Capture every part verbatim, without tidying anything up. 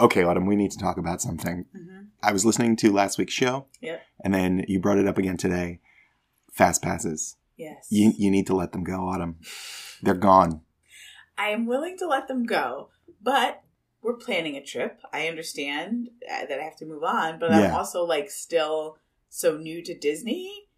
okay, Autumn, we need to talk about something. Mm-hmm. I was listening to last week's show. Yeah. And then you brought it up again today. Fast passes. Yes. You you need to let them go, Autumn. They're gone. I am willing to let them go, but we're planning a trip. I understand that I have to move on, but yeah. I'm also like still so new to Disney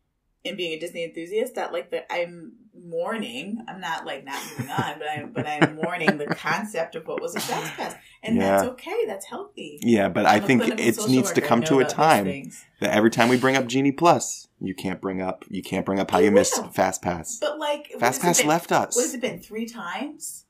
and being a Disney enthusiast that like the, I'm mourning. I'm not like not moving on, but I'm but I'm mourning the concept of what was a Fast Pass, and yeah. that's okay. That's healthy. Yeah, but I'm I think it needs worker. to come to a time that every time we bring up Genie Plus, you can't bring up you can't bring up how I you will. missed Fast Pass. But like Fast Pass been, left us. What has it been? Three times.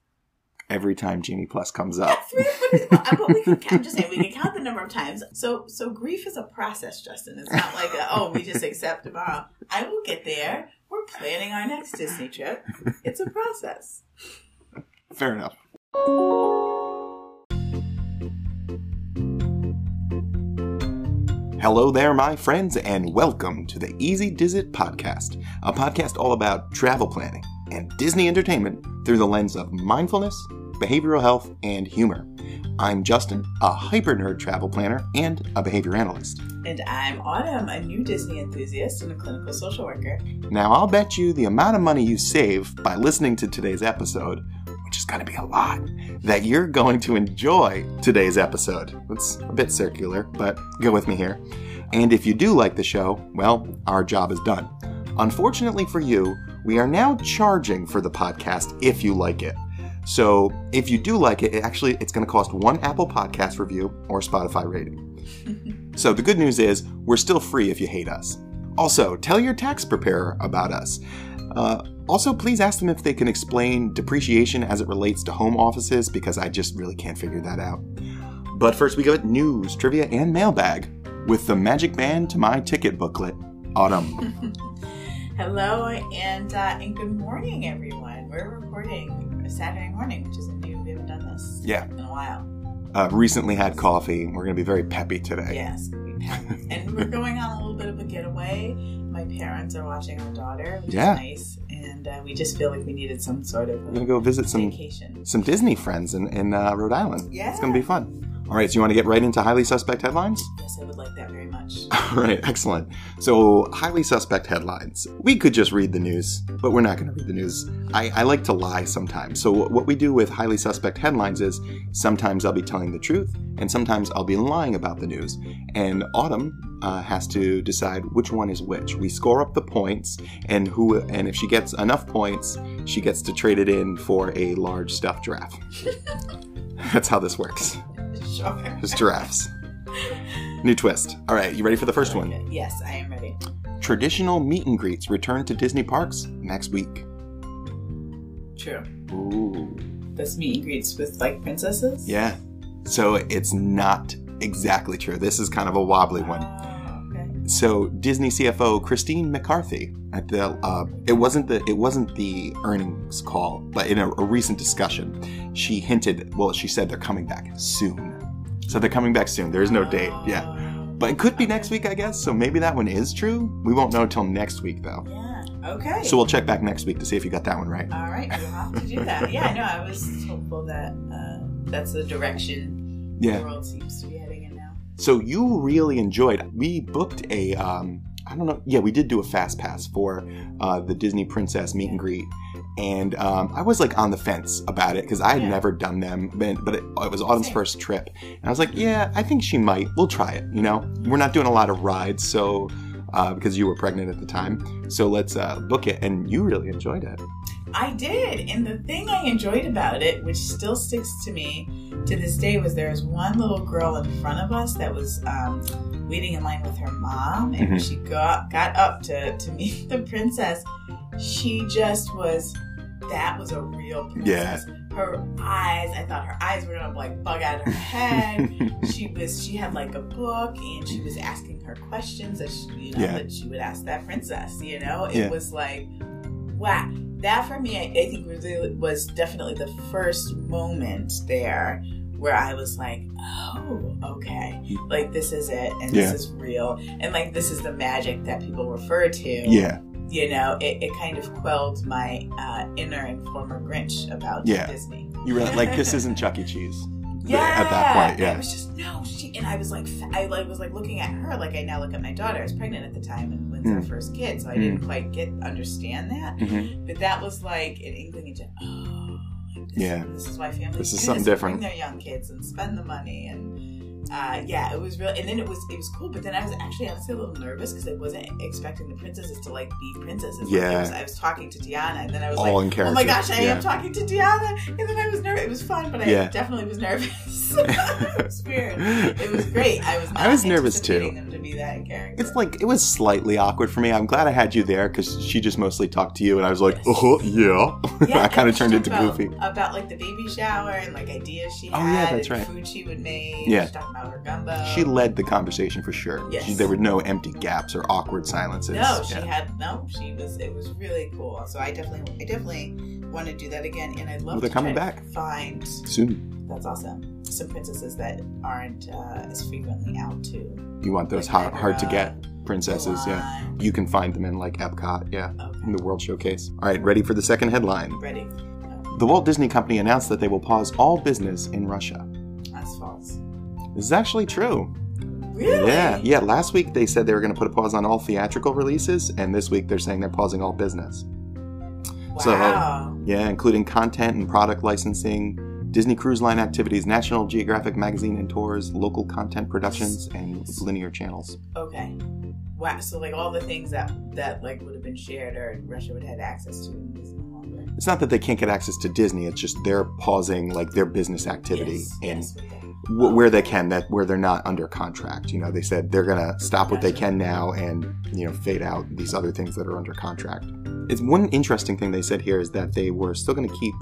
Every time Genie Plus comes up. Yeah, three, but, but we can, I'm just saying, we can count the number of times. So so grief is a process, Justin. It's not like, a, oh, we just accept tomorrow. I will get there. We're planning our next Disney trip. It's a process. Fair enough. Hello there, my friends, and welcome to the Easy Dizzit podcast, a podcast all about travel planning and Disney entertainment through the lens of mindfulness, behavioral health, and humor. I'm Justin, a hyper-nerd travel planner and a behavior analyst. And I'm Autumn, a new Disney enthusiast and a clinical social worker. Now, I'll bet you the amount of money you save by listening to today's episode, which is going to be a lot, that you're going to enjoy today's episode. It's a bit circular, but go with me here. And if you do like the show, well, our job is done. Unfortunately for you, we are now charging for the podcast if you like it. So if you do like it, it actually it's going to cost one Apple Podcast review or Spotify rating. So the good news is we're still free if you hate us. Also, tell your tax preparer about us. Uh, also, please ask them if they can explain depreciation as it relates to home offices because I just really can't figure that out. But first we got news, trivia, and mailbag with the magic band to my ticket booklet, Autumn. Hello and, uh, and good morning, everyone. We're recording Saturday morning, which is new. We haven't done this yeah. in a while. Uh, recently had coffee. We're going to be very peppy today. Yes, we're peppy. And we're going on a little bit of a getaway. My parents are watching our daughter, which yeah. is nice. And uh, we just feel like we needed some sort of We're going to go visit some, vacation. some Disney friends in, in uh, Rhode Island. Yeah. It's going to be fun. All right, so you want to get right into Highly Suspect Headlines? Yes, I would like that very much. All right, excellent. So, Highly Suspect Headlines. We could just read the news, but we're not going to read the news. I, I like to lie sometimes. So, what we do with Highly Suspect Headlines is sometimes I'll be telling the truth, and sometimes I'll be lying about the news. And Autumn uh, has to decide which one is which. We score up the points, and who, and if she gets enough points, she gets to trade it in for a large stuffed giraffe. That's how this works. Sure. Just giraffes. New twist. All right, you ready for the first one? Okay. Yes, I am ready. Traditional meet and greets return to Disney parks next week. True. Ooh. This meet and greets with, like, princesses? Yeah. So it's not exactly true. This is kind of a wobbly one. Oh, okay. So Disney C F O Christine McCarthy at the uh, it wasn't the it wasn't the earnings call, but in a, a recent discussion, she hinted. Well, she said they're coming back soon. So they're coming back soon. There is no date. Yeah. But it could be next week, I guess. So maybe that one is true. We won't know until next week, though. Yeah. Okay. So we'll check back next week to see if you got that one right. All right. You'll have to do that. Yeah, I know. I was hopeful that uh, that's the direction yeah. the world seems to be heading in now. So you really enjoyed. We booked a, um, I don't know. Yeah, we did do a Fast Pass for uh, the Disney Princess meet yeah. and greet. And um, I was like on the fence about it because I had yeah. never done them, but, but it, it was Autumn's Same. first trip. And I was like, yeah, I think she might. We'll try it, you know? We're not doing a lot of rides, so, uh, because you were pregnant at the time. So let's uh, book it. And you really enjoyed it. I did. And the thing I enjoyed about it, which still sticks to me to this day, was there was one little girl in front of us that was um, waiting in line with her mom. And mm-hmm. when she got, got up to, to meet the princess, she just was, that was a real princess. Yeah. Her eyes, I thought her eyes were gonna like bug out of her head. she was, she had like a book and she was asking her questions that she, you know, yeah. that she would ask that princess, you know? It yeah. was like, wow. That for me, I, I think really was definitely the first moment there where I was like, oh, okay. Like this is it and yeah. this is real. And like this is the magic that people refer to. Yeah. You know, it, it kind of quelled my uh, inner and former Grinch about yeah. Disney. You were like, this isn't Chuck E. Cheese. yeah, at that point. Yeah, I was just no. She and I was like, I was like looking at her like I now look at my daughter. I was pregnant at the time and was mm. our first kid, so I mm. didn't quite get understand that. Mm-hmm. But that was like in England, you just, oh, this, yeah, this is why families. This is do something this, different. Bring their young kids and spend the money and. Uh, yeah, it was real, and then it was it was cool. But then I was actually honestly a little nervous because I wasn't expecting the princesses to like be princesses. Yeah, like, was, I was talking to Tiana, and then I was all like, "Oh my gosh, I yeah. am talking to Tiana!" And then I was nervous. It was fun, but I yeah. definitely was nervous. It was weird. It was great. I was. Not I was nervous too. Them to be that in character. It's like it was slightly awkward for me. I'm glad I had you there because she just mostly talked to you, and I was like, yes. "Oh yeah." yeah I kind of turned into about, Goofy about like the baby shower and like ideas she had, oh, yeah, that's and right. food she would make. Yeah. Her gumbo. She led the conversation for sure. Yes. She, there were no empty gaps or awkward silences. No, she yeah. had no. She was. It was really cool. So I definitely, I definitely want to do that again. And I'd love well, they're to coming try back. To find soon. That's awesome. Some princesses that aren't uh, as frequently out too. You want those like hard, hard to get princesses? Yeah. You can find them in like Epcot. Yeah. Okay. In the World Showcase. All right. Ready for the second headline? Ready. No. The Walt Disney Company announced that they will pause all business in Russia. That's false. This is actually true. Really? Yeah, yeah. Last week they said they were going to put a pause on all theatrical releases, and this week they're saying they're pausing all business. Wow. So, uh, yeah, including content and product licensing, Disney Cruise Line activities, National Geographic magazine and tours, local content productions, and linear channels. Okay. Wow. So, like, all the things that, that like, would have been shared or Russia would have had access to is no longer. It's not that they can't get access to Disney. It's just they're pausing, like, their business activity. Yes, and, yes. Where they can, that where they're not under contract. You know, they said they're going to stop what they can now and, you know, fade out these other things that are under contract. It's one interesting thing they said here is that they were still going to keep,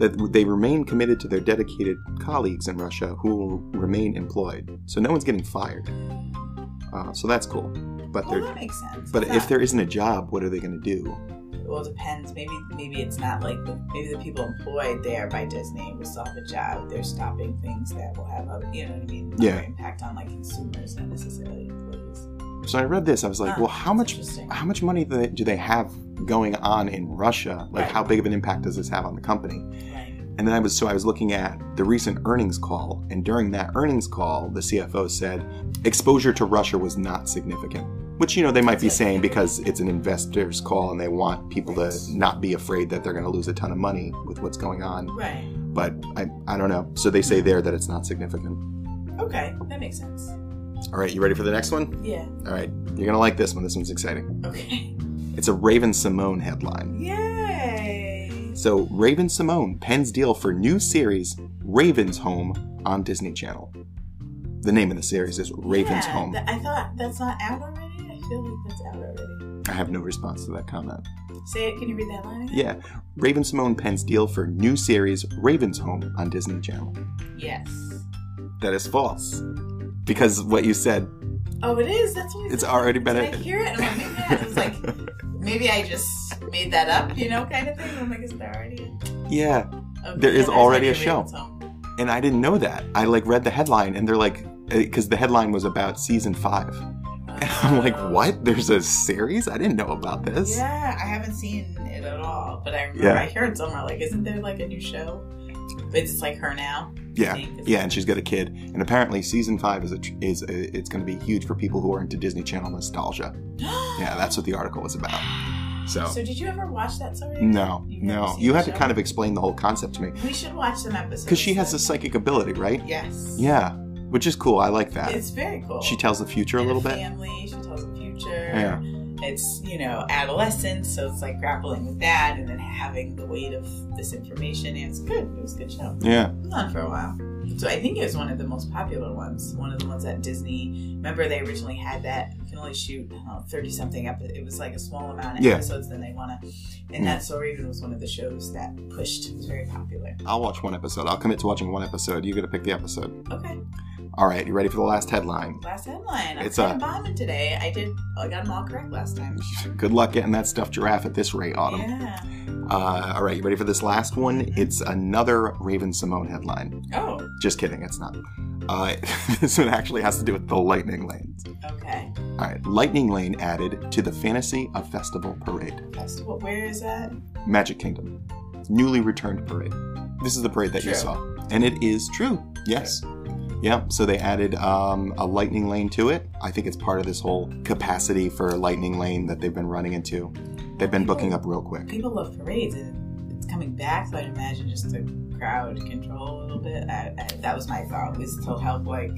that they remain committed to their dedicated colleagues in Russia who will remain employed. So no one's getting fired. Uh, so that's cool. But well, that makes sense. But if there isn't a job, what are they going to do? Well, it depends. Maybe maybe it's not like the, maybe the people employed there by Disney will still have a job. They're stopping things that will have a, you know what I mean, yeah. impact on like consumers, not necessarily employees. So I read this. I was like, huh, well, how much how much money do they, do they have going on in Russia? Like, right. how big of an impact does this have on the company? Right. And then I was so I was looking at the recent earnings call, and during that earnings call, the C F O said exposure to Russia was not significant. Which, you know, they might be saying because it's an investor's call and they want people to not be afraid that they're going to lose a ton of money with what's going on. Right. But I I don't know. So they say there that it's not significant. Okay. That makes sense. All right. You ready for the next one? Yeah. All right. You're going to like this one. This one's exciting. Okay. It's a Raven-Symoné headline. Yay. So Raven-Symoné pens deal for new series Raven's Home on Disney Channel. The name of the series is Raven's yeah, Home. Th- I thought that's not out already. I feel like that's out already. I have no response to that comment. Say it. Can you read that line again? Yeah. Raven-Symoné pens deal for new series Raven's Home on Disney Channel. Yes. That is false. Because what you said. Oh, it is? That's what I said. It's already been. Did I hear it? And I was like, maybe I just made that up, you know, kind of thing. I'm like, is there already? Yeah. Okay, there is already like a show. And I didn't know that. I, like, read the headline, and they're like, because the headline was about season five. And I'm like, what? There's a series? I didn't know about this. Yeah, I haven't seen it at all. But I remember yeah. I heard somewhere, like, isn't there like a new show? It's like her now. Yeah, yeah, and she's got a kid. And apparently season five is a, is a, it's going to be huge for people who are into Disney Channel nostalgia. Yeah, that's what the article was about. So, so did you ever watch that story? No, no. You had to kind of explain the whole concept to me. We should watch some episodes. Because she has a psychic ability, right? Yes. Yeah. Which is cool. I like that. It's very cool. She tells the future and a little bit. Family. She tells the future. Yeah. It's, you know, adolescence. So it's like grappling with that and then having the weight of this information. And it's good. It was a good show. Yeah. It was on for a while. So I think it was one of the most popular ones. One of the ones that Disney. Remember they originally had that. You can only shoot thirty something episodes. It was like a small amount of yeah. episodes. Then they want to. And mm. that So Raven was one of the shows that pushed. It was very popular. I'll watch one episode. I'll commit to watching one episode. You got to pick the episode. Okay. All right, you ready for the last headline? Last headline. I'm kind of bombing today. I did. I got them all correct last time. Good luck getting that stuffed giraffe at this rate, Autumn. Yeah. Uh, all right, you ready for this last one? Mm-hmm. It's another Raven-Symoné headline. Oh. Just kidding, it's not. Uh, this one actually has to do with the Lightning Lanes. Okay. All right, Lightning Lane added to the Fantasy of Festival Parade. Festival, where is that? Magic Kingdom. Newly returned parade. This is the parade that true. You saw. And it is true. Yes. Yeah, so they added um, a Lightning Lane to it. I think it's part of this whole capacity for Lightning Lane that they've been running into. They've been people, booking up real quick. People love parades, and it's coming back, so I'd imagine just the crowd control a little bit. I, I, that was my thought, was to help, like...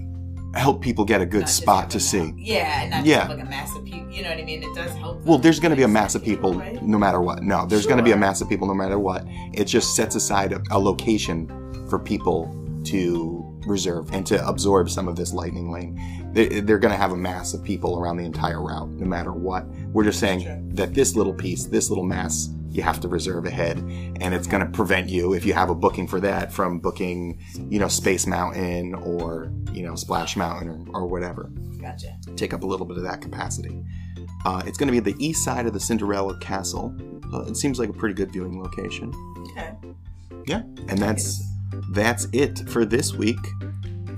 help people get a good spot to see. Yeah, and not just yeah. like a mass of people, you know what I mean? It does help. Well, there's going to be a mass of people, people right? no matter what. No, there's sure. going to be a mass of people no matter what. It just sets aside a, a location for people to... reserve and to absorb some of this Lightning Lane. They, they're going to have a mass of people around the entire route, no matter what. We're just saying sure. that this little piece, this little mass, you have to reserve ahead, and it's going to prevent you, if you have a booking for that, from booking, you know, Space Mountain or, you know, Splash Mountain or, or whatever. Gotcha. Take up a little bit of that capacity. Uh, it's going to be the east side of the Cinderella Castle. Uh, it seems like a pretty good viewing location. Okay. Yeah, and that's... that's it for this week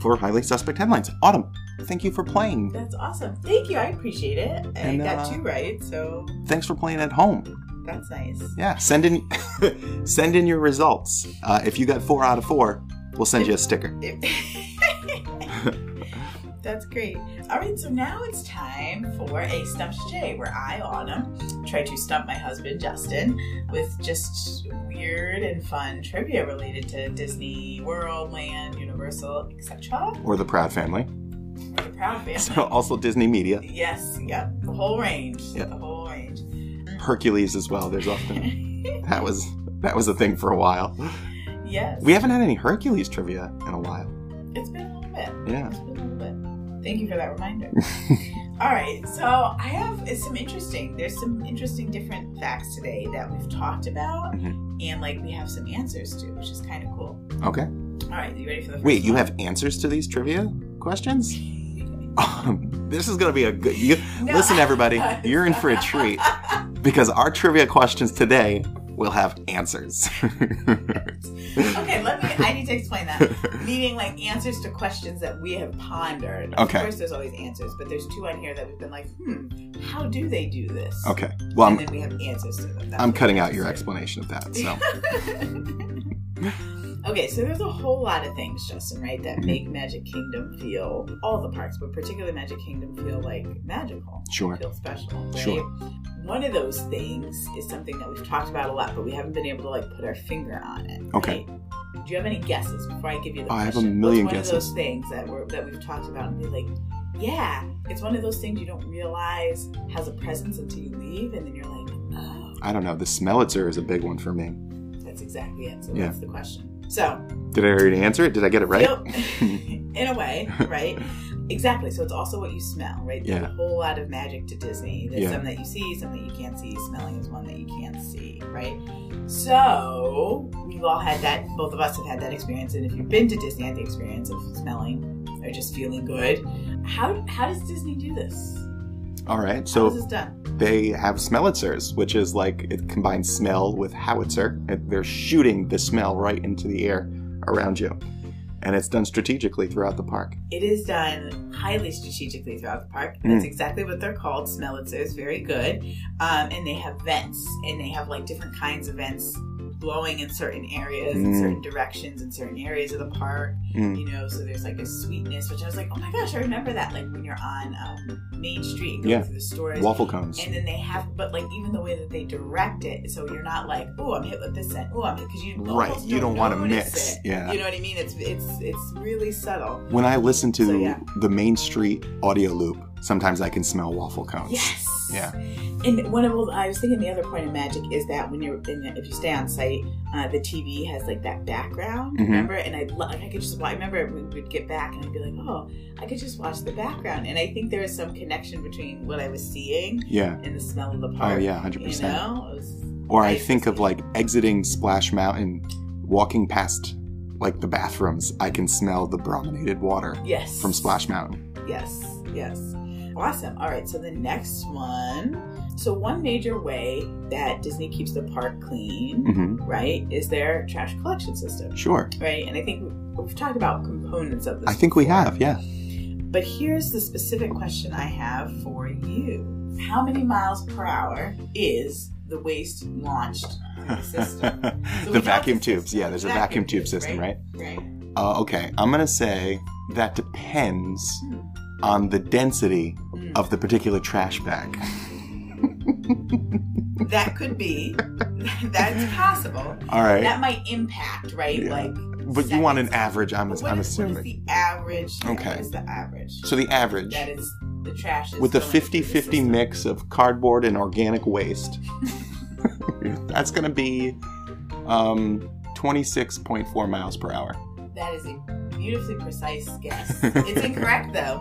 for Highly Suspect Headlines. Autumn, thank you for playing. That's awesome. Thank you. I appreciate it. I and, got uh, you right, so... thanks for playing at home. That's nice. Yeah. Send in send in your results. Uh, if you got four out of four, we'll send you a sticker. That's great. All right, so now it's time for a Stump Today, where I, Autumn, try to stump my husband, Justin, with just weird and fun trivia related to Disney World, Land, Universal, et cetera. Or the Proud Family. Or the Proud Family. So also Disney Media. Yes, yeah, the whole range. Yeah, the whole range. Hercules as well. There's often that was that was a thing for a while. Yes. We haven't had any Hercules trivia in a while. It's been a little bit. Yeah. It's been a little bit. Thank you for that reminder. All right, so I have some interesting, there's some interesting different facts today that we've talked about, mm-hmm. and like we have some answers to, which is kind of cool. Okay. All right, are you ready for the first Wait, one? You have answers to these trivia questions? um, this is going to be a good, you, no, listen everybody, you're in for a treat, because our trivia questions today will have answers. Okay, let me, I need to explain that. Meaning like answers to questions that we have pondered. Okay. Of course there's always answers, but there's two on here that we've been like, hmm, how do they do this? Okay. Well, and I'm, then we have answers to them. That's I'm cutting out your explanation of that, so. Okay, so there's a whole lot of things, Justin, right, that make Magic Kingdom feel, all the parks, but particularly Magic Kingdom feel like magical. Sure. Feel special, right? Sure. One of those things is something that we've talked about a lot, but we haven't been able to like put our finger on it. Okay. Right? Do you have any guesses before I give you the I question? I have a million What's one guesses. One of those things that we're that we've talked about and be like, yeah, it's one of those things you don't realize has a presence until you leave, and then you're like, oh. I don't know. The Smellitzers is a big one for me. That's exactly it. So yeah. That's the question. So. Did I already answer it? Did I get it right? Nope. In a way, right? Exactly. So it's also what you smell, right? There's yeah. a whole lot of magic to Disney. There's yeah. some that you see, some that you can't see. Smelling is one that you can't see, right? So we've all had that. Both of us have had that experience. And if you've been to Disney, had the experience of smelling or just feeling good. How how does Disney do this? All right. So how is this done? They have Smellitzers, which is like it combines smell with howitzer. They're shooting the smell right into the air around you. And it's done strategically throughout the park. It is done highly strategically throughout the park. That's mm. exactly what they're called. Smellitzers, very good. Um, and they have vents, and they have like different kinds of vents blowing in certain areas, mm. in certain directions, in certain areas of the park. Mm. You know, so there's like a sweetness, which I was like, oh my gosh, I remember that. Like when you're on um, Main Street, going yeah. through the stores, waffle cones, and then they have, but like even the way that they direct it, so you're not like, oh, I'm hit with this scent, oh, I'm because you right, don't you don't want to mix, it. yeah, you know what I mean? It's it's it's really subtle. When I listen to so, yeah. the Main Street audio loop, sometimes I can smell waffle cones. Yes. Yeah. And one of well, I was thinking the other point of magic is that when you're in the, if you stay on site, uh, the T V has like that background, mm-hmm. remember? And I like I could just I remember we would get back and I'd be like, oh, I could just watch the background. And I think there was some connection between what I was seeing, yeah, and the smell of the park. Oh yeah, hundred percent. You know? It was or nice I think of like exiting Splash Mountain, walking past like the bathrooms, I can smell the brominated water. Yes. From Splash Mountain. Yes. Yes. Awesome. All right, so the next one. So one major way that Disney keeps the park clean, mm-hmm. right, is their trash collection system. Sure. Right, and I think we've talked about components of this. I think before. we have, yeah. But here's the specific question I have for you. How many miles per hour is the waste launched through the system? So the vacuum tubes. System. Yeah, there's a vacuum, vacuum tube system, right? Right. right. Uh, okay, I'm going to say that depends on the density of the particular trash bag. That could be. That's possible. All right. That might impact, right? Yeah. Like, but seconds. You want an average, I'm, what I'm is, assuming. What is the average? Okay. What is the average? So the average. That is the trash. Is with a fifty fifty mix of cardboard and organic waste. That's going to be um, twenty-six point four miles per hour. That is a beautifully precise guess. It's incorrect, though.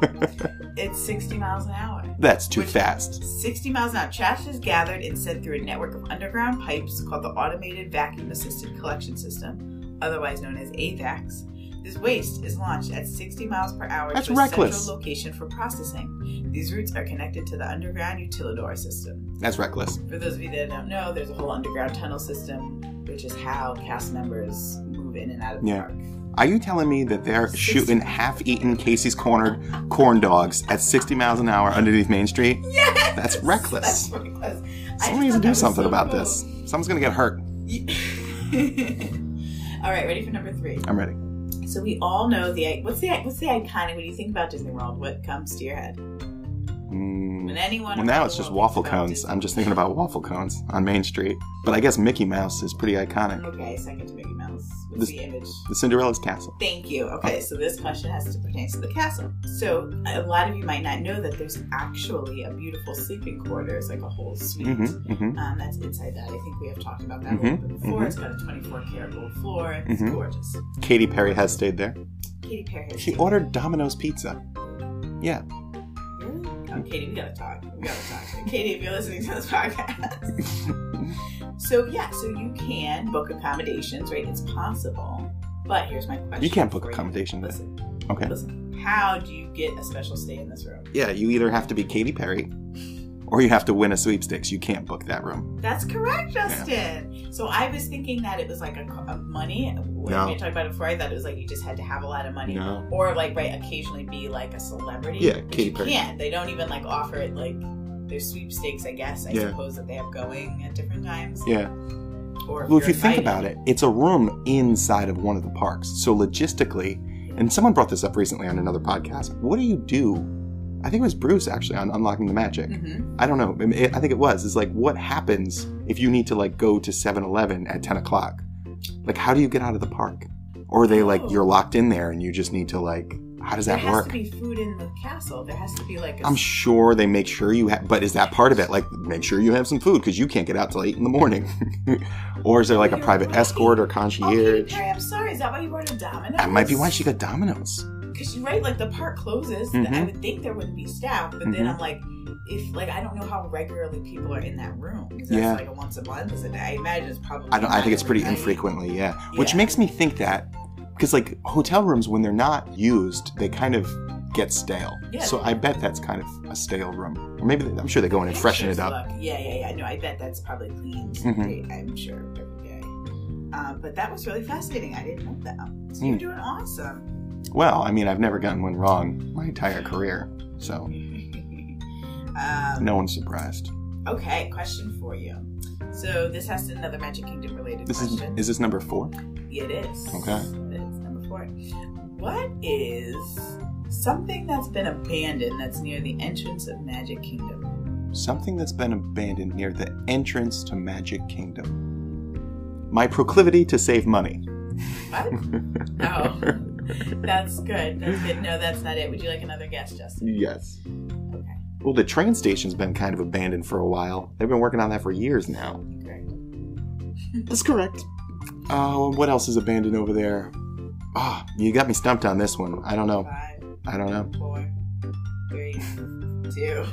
It's sixty miles an hour. That's too fast. sixty miles an hour. Trash is gathered and sent through a network of underground pipes called the Automated Vacuum Assisted Collection System, otherwise known as A VACS. This waste is launched at sixty miles per hour That's to a reckless. central location for processing. These routes are connected to the underground utilidor system. That's reckless. For those of you that don't know, there's a whole underground tunnel system, which is how cast members move in and out of the yeah. park. Are you telling me that they're shooting half-eaten Casey's Cornered corn dogs at sixty miles an hour underneath Main Street? Yes! That's reckless. That's reckless. Someone needs to do something so about cool. this. Someone's going to get hurt. All right, ready for number three? I'm ready. So we all know the what's the what's the iconic when you think about Disney World? What comes to your head? Mm, when anyone well, now it's just waffle cones. I'm just thinking about waffle cones on Main Street. But I guess Mickey Mouse is pretty iconic. Okay, second to Mickey Mouse. What's the image? The Cinderella's Castle. Thank you. Okay, oh. So this question has to pertain to the castle. So a lot of you might not know that there's actually a beautiful sleeping quarters, like a whole suite. Mm-hmm, mm-hmm. Um, that's inside that. I think we have talked about that mm-hmm, a little bit before. Mm-hmm. It's got a twenty-four karat gold floor. It's mm-hmm. gorgeous. Katy Perry has stayed there. Katy Perry has She stayed ordered there. Domino's pizza. Yeah. Oh, Katie, we gotta talk. We gotta talk. Katie, if you're listening to this podcast. So, yeah, so you can book accommodations, right? It's possible. But here's my question. You can't book accommodations. Listen. Okay. Listen. How do you get a special stay in this room? Yeah, you either have to be Katy Perry or you have to win a sweepstakes. You can't book that room. That's correct, Justin. Yeah. So I was thinking that it was like a, a money. When no. we talked about it before, I thought it was like you just had to have a lot of money. No. Or like, right, occasionally be like a celebrity. Yeah, Katy Perry. Can't. They don't even like offer it like their sweepstakes, I guess. I yeah. suppose that they have going at different times. Yeah. Or if well, if you invited. Think about it, it's a room inside of one of the parks. So logistically, and someone brought this up recently on another podcast, what do you do? I think it was Bruce, actually, on Unlocking the Magic. Mm-hmm. I don't know. It, I think it was. It's like, what happens if you need to, like, go to seven eleven at ten o'clock? Like, how do you get out of the park? Or are they, oh. like, you're locked in there and you just need to, like, how does that work? There has work? to be food in the castle. There has to be, like, a... I'm sure they make sure you have... But is that part of it? Like, make sure you have some food because you can't get out till eight in the morning. Or is there, like, a private right. escort or concierge? Oh, I'm sorry. Is that why you ordered Domino's? That might be why she got Domino's. Because you're right, like the park closes, mm-hmm. I would think there wouldn't be staff, but mm-hmm. then I'm like, if like I don't know how regularly people are in that room. Is that yeah. like a once a month? Is it? I imagine it's probably. I don't. I think it's pretty night. infrequently. Yeah. yeah, which makes me think that because like hotel rooms when they're not used, they kind of get stale. Yeah. So I bet that's kind of a stale room, or maybe they, I'm sure they go in and freshen it up. Look. Yeah, yeah, yeah. No, I bet that's probably clean. Mm-hmm. I'm sure every day. Um, but that was really fascinating. I didn't know that. So mm. you're doing awesome. Well, I mean, I've never gotten one wrong my entire career, so um, no one's surprised. Okay, question for you. So this has to be another Magic Kingdom related this question. Is, is this number four? It is. Okay. It's number four. What is something that's been abandoned that's near the entrance of Magic Kingdom? Something that's been abandoned near the entrance to Magic Kingdom. My proclivity to save money. What? Oh. That's good. That's good. No, that's not it. Would you like another guess, Justin? Yes. Okay. Well, the train station's been kind of abandoned for a while. They've been working on that for years now. Correct. That's correct. Oh, uh, what else is abandoned over there? Ah, oh, you got me stumped on this one. I don't know. Five, I don't know. Four, three, two,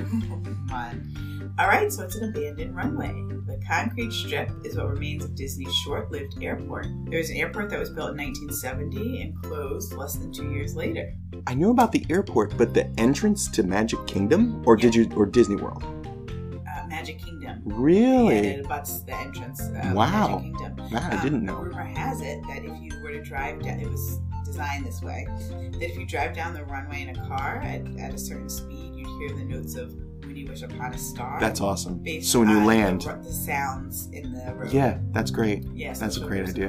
one. All right, so it's an abandoned runway. The concrete strip is what remains of Disney's short-lived airport. There was an airport that was built in nineteen seventy and closed less than two years later. I knew about the airport, but the entrance to Magic Kingdom or yeah. did you or Disney World? Uh, Magic Kingdom. Really? Yeah, it abuts the entrance of wow. Magic Kingdom. Wow, um, I didn't know. Rumor has it that if you were to drive down, it was designed this way, that if you drive down the runway in a car at, at a certain speed, you'd hear the notes of You Wish Upon a Star. That's awesome. So when you land, the, the sounds in the road. Yeah, that's great. Yeah, so that's a great idea.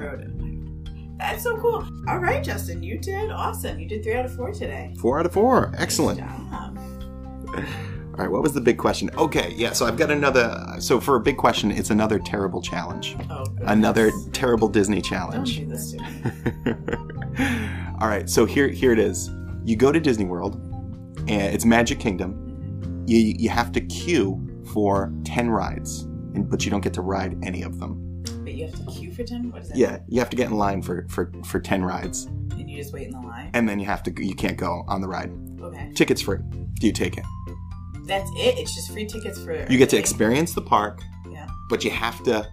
That's so cool. All right, Justin, you did awesome. You did three out of four today. Four out of four. Excellent. Good job. All right, what was the big question? Okay, yeah, so I've got another. So for a big question, it's another terrible challenge. Oh, goodness. Another terrible Disney challenge. Don't do this to me. All right, so here, here it is. You go to Disney World, and it's Magic Kingdom. You, you have to queue for ten rides, and but you don't get to ride any of them. But you have to queue for ten? What is that? Yeah, you have to get in line for, for, for ten rides. And you just wait in the line? And then you have to, you can't go on the ride. Okay. Ticket's free. Do you take it? That's it? It's just free tickets for... You get to experience the park, yeah. But you have to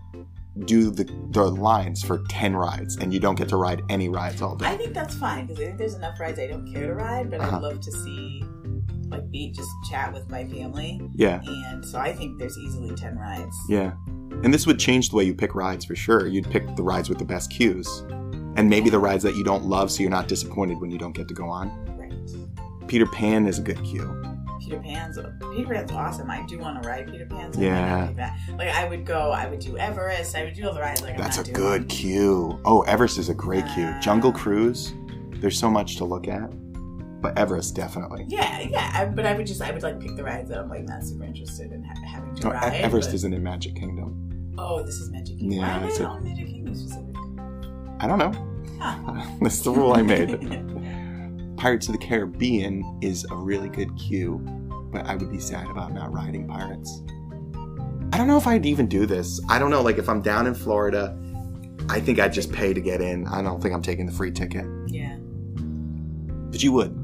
do the, the lines for ten rides, and you don't get to ride any rides all day. I think that's fine, because I think there's enough rides I don't care to ride, but uh-huh. I'd love to see... like be just chat with my family. Yeah. And so I think there's easily ten rides. Yeah. And this would change the way you pick rides for sure. You'd pick the rides with the best queues. And maybe the rides that you don't love so you're not disappointed when you don't get to go on. Right. Peter Pan is a good queue. Peter Pan's Peter Pan's awesome. I do want to ride Peter Pan's. Yeah. Like I would go, I would do Everest, I would do all the rides like I'm That's not a doing. good queue. Oh, Everest is a great uh, queue. Jungle Cruise. There's so much to look at. But Everest, definitely. Yeah, yeah. I, but I would just, I would like pick the rides that I'm like not super interested in ha- having to no, ride. Everest but... isn't in Magic Kingdom. Oh, this is Magic Kingdom. Yeah, Why am I on Magic Kingdom specific? I don't know. Huh. That's the rule I made. Pirates of the Caribbean is a really good queue, but I would be sad about not riding Pirates. I don't know if I'd even do this. I don't know. Like if I'm down in Florida, I think I'd just pay to get in. I don't think I'm taking the free ticket. Yeah. But you would.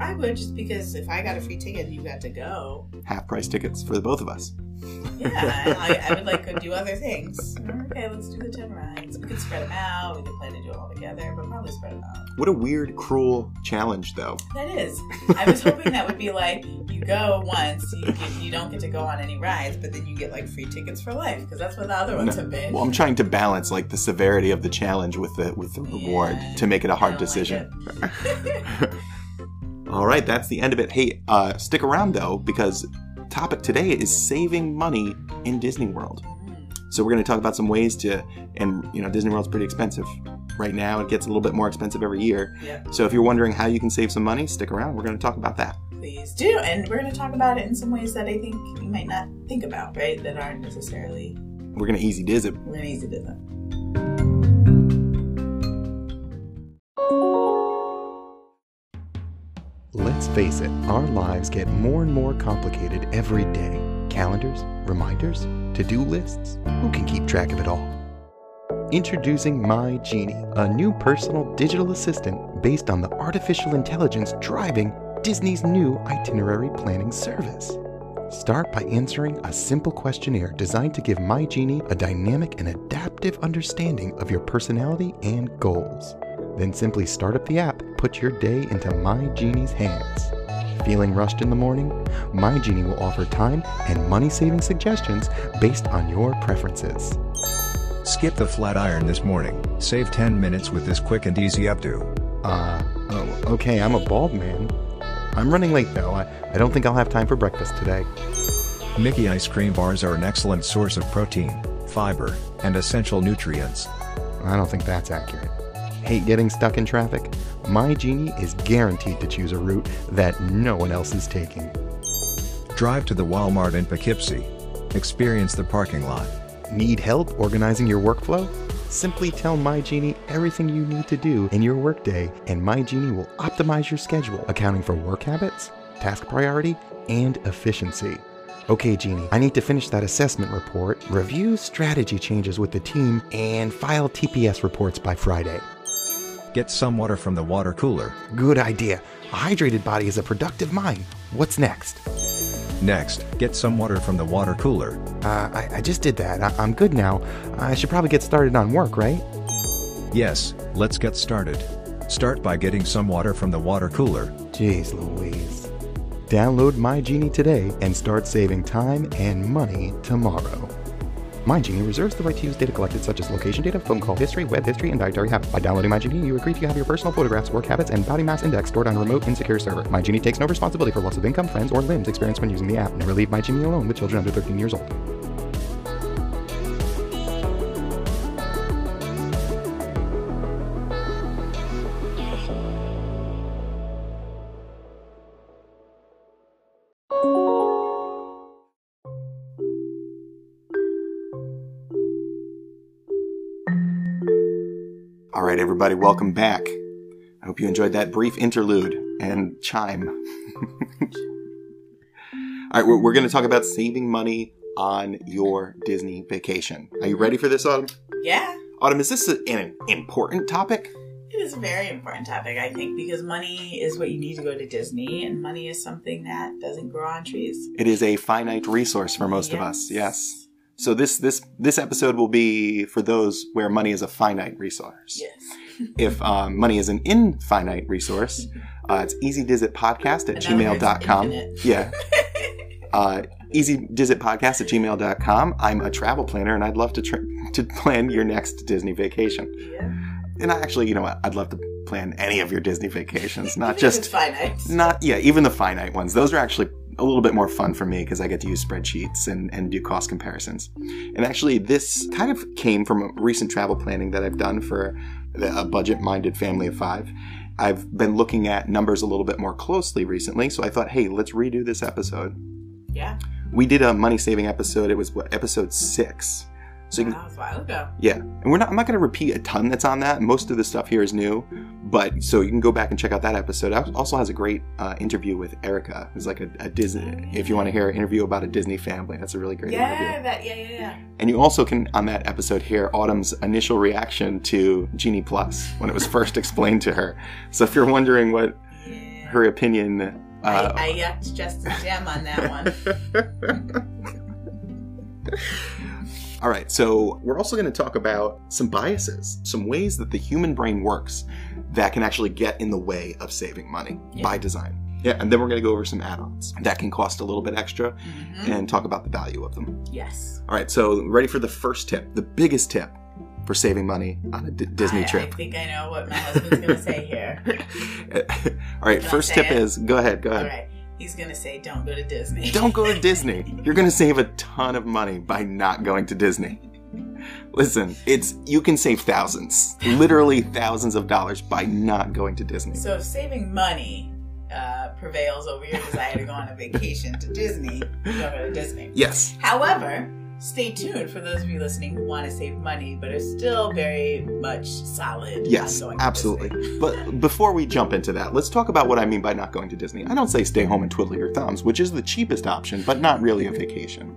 I would, just because if I got a free ticket, you got to go. Half price tickets for the both of us. Yeah, I, I would like to do other things. Okay, let's do the ten rides. We could spread them out. We could plan to do it all together, but probably spread them out. What a weird, cruel challenge, though. That is. I was hoping that would be like you go once, you get, you don't get to go on any rides, but then you get like free tickets for life because that's what the other ones no. have been. Well, I'm trying to balance like the severity of the challenge with the with the yeah, reward to make it a hard decision. Like All right, that's the end of it. Hey, uh, stick around, though, because topic today is saving money in Disney World. So we're going to talk about some ways to, and, you know, Disney World's pretty expensive right now. It gets a little bit more expensive every year. Yep. So if you're wondering how you can save some money, stick around. We're going to talk about that. Please do. And we're going to talk about it in some ways that I think you might not think about, right, that aren't necessarily. We're going to easy diz it. We're going to easy diz it. Let's face it, our lives get more and more complicated every day. Calendars, reminders, to-do lists, who can keep track of it all? Introducing MyGenie, a new personal digital assistant based on the artificial intelligence driving Disney's new itinerary planning service. Start by answering a simple questionnaire designed to give MyGenie a dynamic and adaptive understanding of your personality and goals. Then simply start up the app, put your day into MyGenie's hands. Feeling rushed in the morning? MyGenie will offer time and money-saving suggestions based on your preferences. Skip the flat iron this morning. Save ten minutes with this quick and easy updo. Uh, oh, okay, I'm a bald man. I'm running late though. I, I don't think I'll have time for breakfast today. Mickey ice cream bars are an excellent source of protein, fiber, and essential nutrients. I don't think that's accurate. Hate getting stuck in traffic? MyGenie is guaranteed to choose a route that no one else is taking. Drive to the Walmart in Poughkeepsie. Experience the parking lot. Need help organizing your workflow? Simply tell MyGenie everything you need to do in your workday, and MyGenie will optimize your schedule, accounting for work habits, task priority, and efficiency. Okay, Genie, I need to finish that assessment report, review strategy changes with the team, and file T P S reports by Friday. Get some water from the water cooler. Good idea. A hydrated body is a productive mind. What's next? Next, get some water from the water cooler. Uh, I, I just did that. I, I'm good now. I should probably get started on work, right? Yes, let's get started. Start by getting some water from the water cooler. Jeez Louise. Download MyGenie today and start saving time and money tomorrow. MyGenie reserves the right to use data collected such as location data, phone call history, web history, and dietary habits. By downloading MyGenie, you agree to have your personal photographs, work habits, and body mass index stored on a remote and secure server. MyGenie takes no responsibility for loss of income, friends, or limbs experienced when using the app. Never leave MyGenie alone with children under thirteen years old. Alright everybody, welcome back. I hope you enjoyed that brief interlude and chime. Alright, we're, we're going to talk about saving money on your Disney vacation. Are you ready for this, Autumn? Yeah. Autumn, is this an, an important topic? It is a very important topic, I think, because money is what you need to go to Disney, and money is something that doesn't grow on trees. It is a finite resource for most yes. of us, yes. So this this this episode will be for those where money is a finite resource. Yes. If um, money is an infinite resource, uh, it's easy dizzit podcast at gmail dot com. Yeah. Uh, easy dizzit podcast at gmail dot com. I'm a travel planner, and I'd love to tra- to plan your next Disney vacation. Yeah. And I actually, you know what? I'd love to plan any of your Disney vacations, not just finite. Not yeah, even the finite ones. Those are actually a little bit more fun for me because I get to use spreadsheets and, and do cost comparisons. And actually, this kind of came from a recent travel planning that I've done for the, a budget-minded family of five. I've been looking at numbers a little bit more closely recently, so I thought, hey, let's redo this episode. Yeah. We did a money-saving episode. It was what, episode six. So can, that was a while ago. Yeah. And we're not, I'm not going to repeat a ton that's on that. Most of the stuff here is new. But so you can go back and check out that episode. It also has a great uh, interview with Erica. It's like a, a Disney, if you want to hear an interview about a Disney family. That's a really great yeah, interview. That, yeah, yeah, yeah. And you also can, on that episode, hear Autumn's initial reaction to Genie Plus when it was first explained to her. So if you're wondering what yeah. her opinion... Uh, I, I yucked just a gem on that one. All right, so we're also going to talk about some biases, some ways that the human brain works that can actually get in the way of saving money yeah. by design. Yeah, and then we're going to go over some add-ons that can cost a little bit extra mm-hmm. and talk about the value of them. Yes. All right, so ready for the first tip, the biggest tip for saving money on a D- Disney I, trip. I think I know what my husband's going to say here. All right, first tip it? is, go ahead, go ahead. All right. He's going to say, don't go to Disney. Don't go to Disney. You're going to save a ton of money by not going to Disney. Listen, it's you can save thousands, literally thousands of dollars by not going to Disney. So if saving money uh, prevails over your desire to go on a vacation to Disney, you don't go to Disney. Yes. However, stay tuned for those of you listening who want to save money but are still very much solid. Yes, absolutely. But before we jump into that, let's talk about what I mean by not going to Disney. I don't say stay home and twiddle your thumbs, which is the cheapest option, but not really a vacation.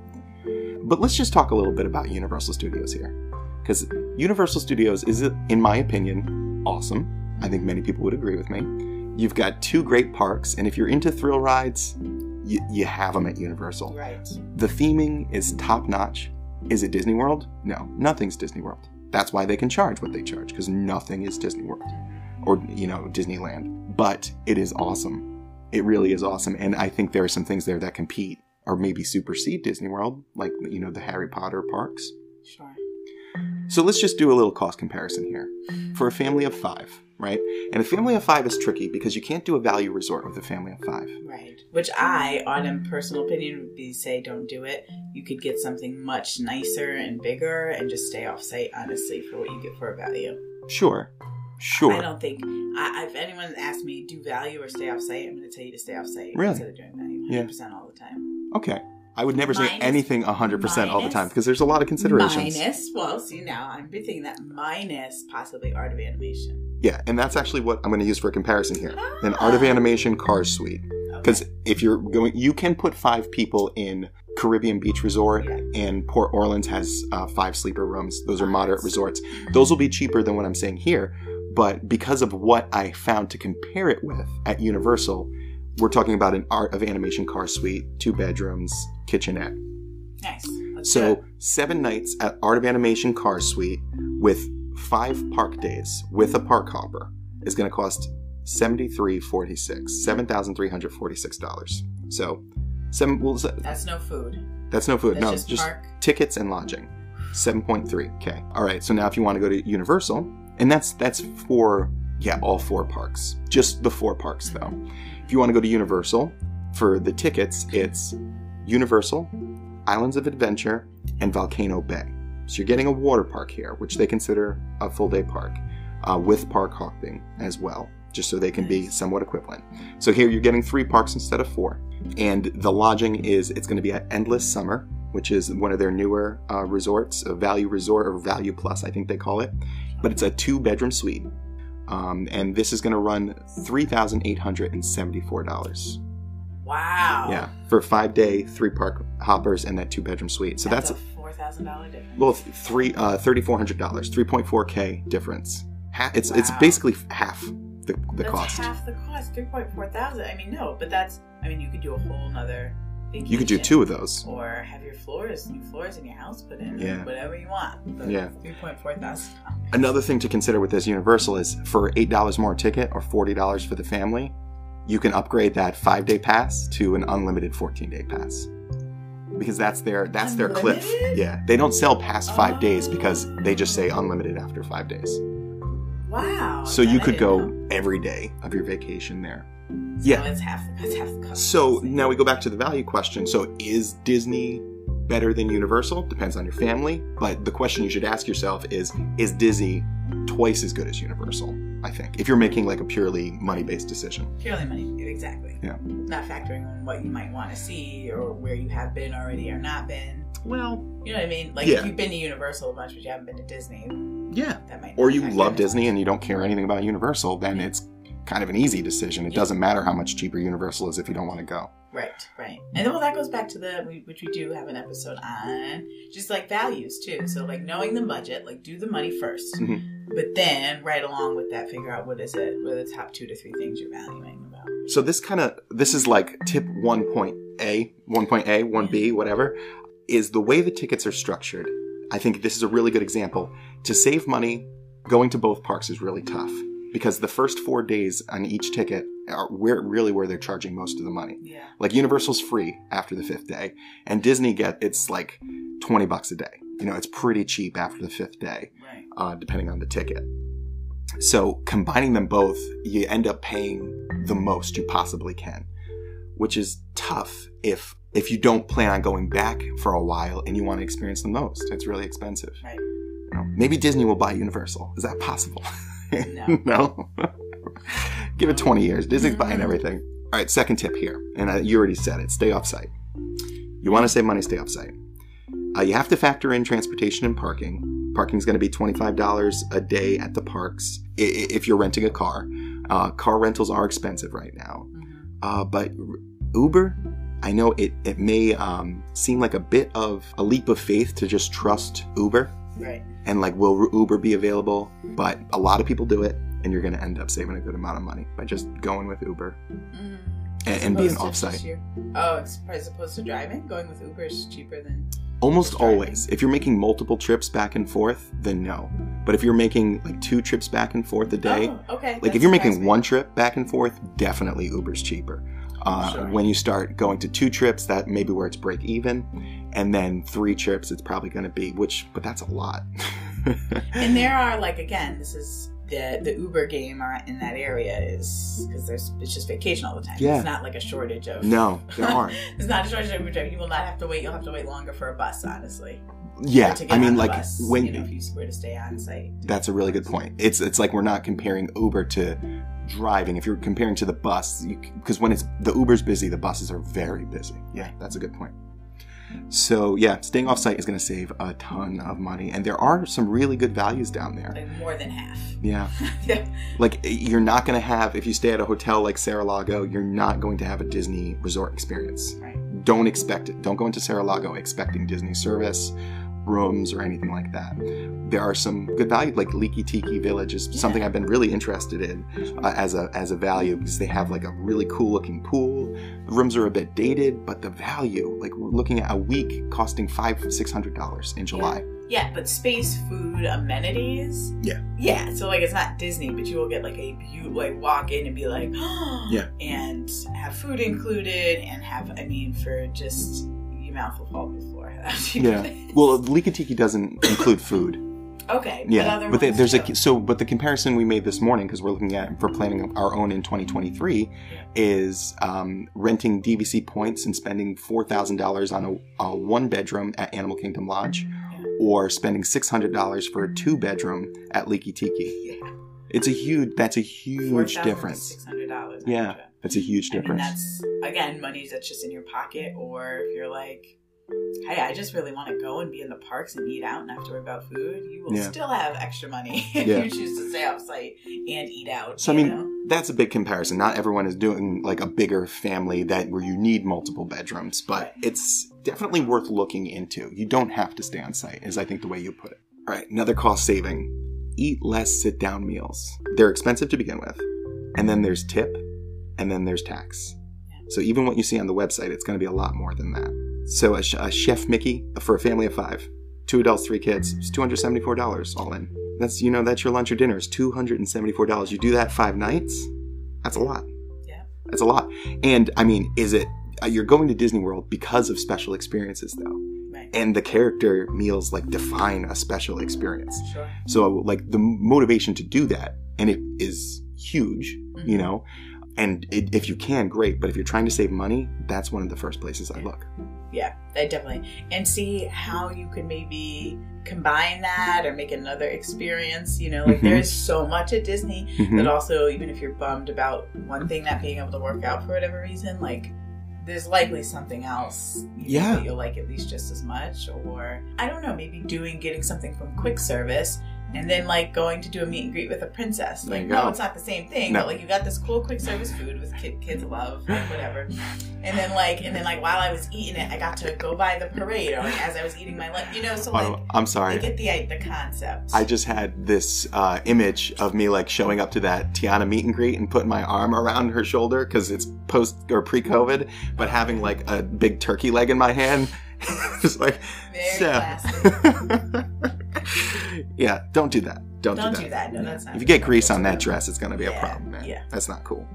But let's just talk a little bit about Universal Studios here. Because Universal Studios is, in my opinion, awesome. I think many people would agree with me. You've got two great parks, and if you're into thrill rides... You, you have them at Universal. Right. The theming is top-notch. Is it Disney World? No, nothing's Disney World. That's why they can charge what they charge, because nothing is Disney World or, you know, Disneyland. But it is awesome. It really is awesome. And I think there are some things there that compete or maybe supersede Disney World, like, you know, the Harry Potter parks. Sure. So let's just do a little cost comparison here. For a family of five, right? And a family of five is tricky because you can't do a value resort with a family of five. Right. Which I, on a personal opinion, would be say don't do it. You could get something much nicer and bigger and just stay off site, honestly, for what you get for a value. Sure. Sure. I don't think... I, if anyone asked me, do value or stay off site, I'm going to tell you to stay off site really? instead of doing value one hundred percent yeah. all the time. Okay. I would never minus, say anything one hundred percent minus, all the time because there's a lot of considerations. Minus, well, see now, I'm thinking that minus possibly Art of Animation. Yeah, and that's actually what I'm going to use for a comparison here. Ah. An Art of Animation Cars Suite. Because okay. if you're going, you can put five people in Caribbean Beach Resort yeah. and Port Orleans has uh, five sleeper rooms. Those are moderate resorts. Those will be cheaper than what I'm saying here. But because of what I found to compare it with at Universal, we're talking about an Art of Animation car suite, two bedrooms, kitchenette. Nice. Let's so seven nights at Art of Animation car suite with five park days with a park hopper is going to cost seven thousand three hundred forty-six dollars. seven thousand three hundred forty-six dollars. So seven. Well, that's no food. That's no food. That's no, just, just tickets and lodging. seven point three K. All right. So now if you want to go to Universal, and that's that's for yeah all four parks, just the four parks though. Mm-hmm. If you want to go to Universal, for the tickets, it's Universal, Islands of Adventure, and Volcano Bay. So you're getting a water park here, which they consider a full-day park, uh, with park hopping as well, just so they can be somewhat equivalent. So here you're getting three parks instead of four. And the lodging is, it's going to be at Endless Summer, which is one of their newer uh, resorts, a Value Resort or Value Plus, I think they call it. but it's a two-bedroom suite. Um, and this is going to run three thousand eight hundred seventy-four dollars. Wow. Yeah, for a five-day, three-park hoppers and that two-bedroom suite. So that's, that's a four thousand dollars difference. Well, three uh, three thousand four hundred dollars, three point four K difference. Ha- it's wow. It's basically half the, the that's cost. That's half the cost, three point four thousand dollars. I mean, no, but that's, I mean, you could do a whole nother vacation. You could do two of those. Or have your floors, new floors in your house put in, yeah. whatever you want. But yeah. three point four thousand dollars. Another thing to consider with this Universal is for eight dollars more a ticket or forty dollars for the family, you can upgrade that five-day pass to an unlimited fourteen-day pass. Because that's their that's unlimited? Their cliff. Yeah. They don't sell past five oh. days because they just say unlimited after five days. Wow. So you could go know. every day of your vacation there. Yeah. So, it's half, it's half the so now we go back to the value question. So is Disney better than Universal? Depends on your family. But the question you should ask yourself is, is Disney twice as good as Universal? I think, if you're making like a purely money-based decision. Purely money, exactly. Yeah. Not factoring on what you might want to see or where you have been already or not been. Well, you know what I mean? Like yeah. if you've been to Universal a bunch but you haven't been to Disney, yeah, that might. Or you love Disney and you don't care anything about Universal, then yeah. it's kind of an easy decision. It yeah. doesn't matter how much cheaper Universal is if you don't want to go. Right, right. And then, well, that goes back to the, which we do have an episode on, just like values too. So like knowing the budget, like do the money first. Mm-hmm. But then right along with that, figure out what is it, what are the top two to three things you're valuing about. So this kind of, this is like tip one point A, one point A, one B, whatever, is the way the tickets are structured. I think this is a really good example. To save money, going to both parks is really tough. Because the first four days on each ticket are where, really where they're charging most of the money. Yeah. Like Universal's free after the fifth day, and Disney get it's like twenty bucks a day. You know, it's pretty cheap after the fifth day, right. uh, depending on the ticket. So combining them both, you end up paying the most you possibly can, which is tough if if you don't plan on going back for a while and you want to experience the most. It's really expensive. Right. You know, maybe Disney will buy Universal. Is that possible? No. no? Give it twenty years. Disney's buying everything. All right, second tip here. And I, you already said it. Stay off-site. You want to save money, stay off-site. Uh, you have to factor in transportation and parking. Parking's going to be twenty-five dollars a day at the parks if you're renting a car. Uh, car rentals are expensive right now. Uh, but Uber, I know it, it may um, seem like a bit of a leap of faith to just trust Uber. Right. And like, will Uber be available? But a lot of people do it, and you're going to end up saving a good amount of money by just going with Uber mm. and, and being offsite. Oh, it's as opposed to driving? Going with Uber is cheaper than... Almost always. If you're making multiple trips back and forth, then no. But if you're making like two trips back and forth a day, oh, okay. like That's if you're making one trip back and forth, definitely Uber's cheaper. Uh, sure. When you start going to two trips, that may be where it's break even. And then three trips, it's probably going to be, which, but that's a lot. And there are like, again, this is the the Uber game in that area is, because there's it's just vacation all the time. Yeah. There's not like a shortage of. No, there aren't. There's not a shortage of Uber drivers. You will not have to wait. You'll have to wait longer for a bus, honestly. Yeah, I mean, like bus, when you know, if you were to stay on site. That's a really good point. It's it's like we're not comparing Uber to driving. If you're comparing to the bus, because when it's the Uber's busy, the buses are very busy. Yeah, that's a good point. So yeah, staying off site is going to save a ton of money, and there are some really good values down there. Like more than half. Yeah. yeah. Like you're not going to have if you stay at a hotel like Sarah Lago, you're not going to have a Disney resort experience. Right. Don't expect it. Don't go into Sarah Lago expecting Disney service. Rooms or anything like that. There are some good value, like Leaky Tiki Village is yeah. something I've been really interested in uh, as a as a value because they have like a really cool looking pool. The rooms are a bit dated, but the value, like we're looking at a week costing five six hundred dollars in July. Yeah. yeah, but space, food, amenities. Yeah, yeah. So like it's not Disney, but you will get like a you like walk in and be like, oh, yeah, and have food included and have I mean for just. Mouth will fall before. yeah. Well, Leaky Tiki doesn't include food. okay. Yeah. But, but they, there's a so. But the comparison we made this morning, because we're looking at for planning our own in twenty twenty-three, yeah. is um, renting D V C points and spending four thousand dollars on a, a one bedroom at Animal Kingdom Lodge, yeah. or spending six hundred dollars for a two bedroom at Leaky Tiki. Yeah. It's a huge. That's a huge difference. Six hundred dollars. Yeah. That's a huge difference. I mean, that's, again, money that's just in your pocket, or if you're like, hey, I just really want to go and be in the parks and eat out and have to worry about food, you will yeah. still have extra money if yeah. you choose to stay off site and eat out. So, I mean, know? that's a big comparison. Not everyone is doing, like, a bigger family that where you need multiple bedrooms, but right. it's definitely worth looking into. You don't have to stay on site, is I think the way you put it. All right, another cost saving. Eat less sit-down meals. They're expensive to begin with. And then there's tip, and then there's tax. Yeah. So even what you see on the website, it's going to be a lot more than that. So a, a Chef Mickey for a family of five, two adults, three kids, it's two hundred seventy-four dollars all in. That's, you know, that's your lunch or dinner is two hundred seventy-four dollars. You do that five nights, that's a lot. Yeah. That's a lot. And I mean, is it, you're going to Disney World because of special experiences though. Right. And the character meals like define a special experience. Sure. So like the motivation to do that, and it is huge, mm-hmm. you know, and it, if you can, great. But if you're trying to save money, that's one of the first places I look. Yeah, definitely. And see how you could maybe combine that or make another experience. You know, like mm-hmm. there is so much at Disney mm-hmm. that also, even if you're bummed about one thing not being able to work out for whatever reason, like there's likely something else you yeah. know, that you'll like at least just as much. Or, I don't know, maybe doing, getting something from quick service and then like going to do a meet and greet with a princess. Like, no, it's not the same thing, no. but like you got this cool quick service food with kid, kids love, like whatever. And then like, and then like while I was eating it, I got to go by the parade or like as I was eating my lunch, you know, so like, oh, I'm sorry. I get the, the concept. I just had this uh, image of me like showing up to that Tiana meet and greet and putting my arm around her shoulder because it's post or pre-COVID, but having like a big turkey leg in my hand. Just like, very so. Classic. Yeah, don't do that. Don't, don't do that. Do that. No, that's not. If you get grease on that dress, it's going to be yeah, a problem, man. Yeah. That's not cool.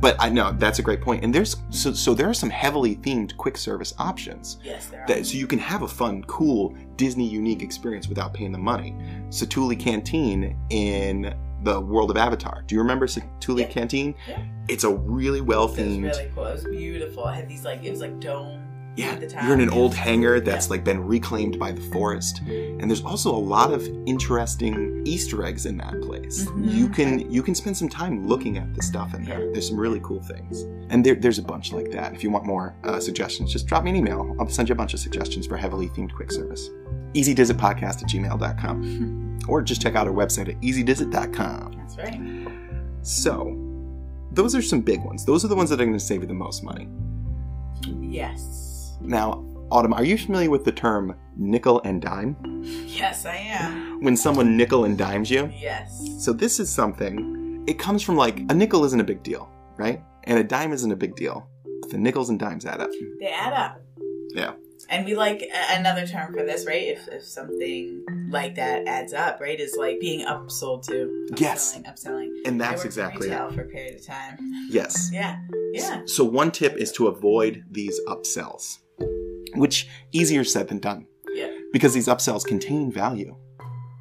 But I know that's a great point. And there's so so there are some heavily themed quick service options. Yes, there are. That, so you can have a fun, cool Disney unique experience without paying the money. Satuli Canteen in the world of Avatar. Do you remember Satuli yeah. Canteen? Yeah. It's a really well themed. It was really cool. It was beautiful. It had these like it was like domes. Yeah, you're in an old hangar that's yeah. like been reclaimed by the forest, and there's also a lot of interesting Easter eggs in that place. Mm-hmm. You can you can spend some time looking at the stuff in there. There's some really cool things, and there, there's a bunch like that. If you want more uh, suggestions, just drop me an email. I'll send you a bunch of suggestions for heavily themed quick service. easy dizzit podcast at gmail dot com, mm-hmm. or just check out our website at easy dizzit dot com. That's right. So, those are some big ones. Those are the ones that are going to save you the most money. Yes. Now, Autumn, are you familiar with the term nickel and dime? Yes, I am. When someone nickel and dimes you? Yes. So this is something, it comes from like, a nickel isn't a big deal, right? And a dime isn't a big deal. But the nickels and dimes add up. They add up. Yeah. And we like uh, another term for this, right? If if something like that adds up, right? Is like being upsold to. Upselling, yes. Upselling. And that's exactly it. I worked in retail for a period of time. Yes. Yeah. Yeah. So one tip is to avoid these upsells. Which, easier said than done. Yeah. Because these upsells contain value.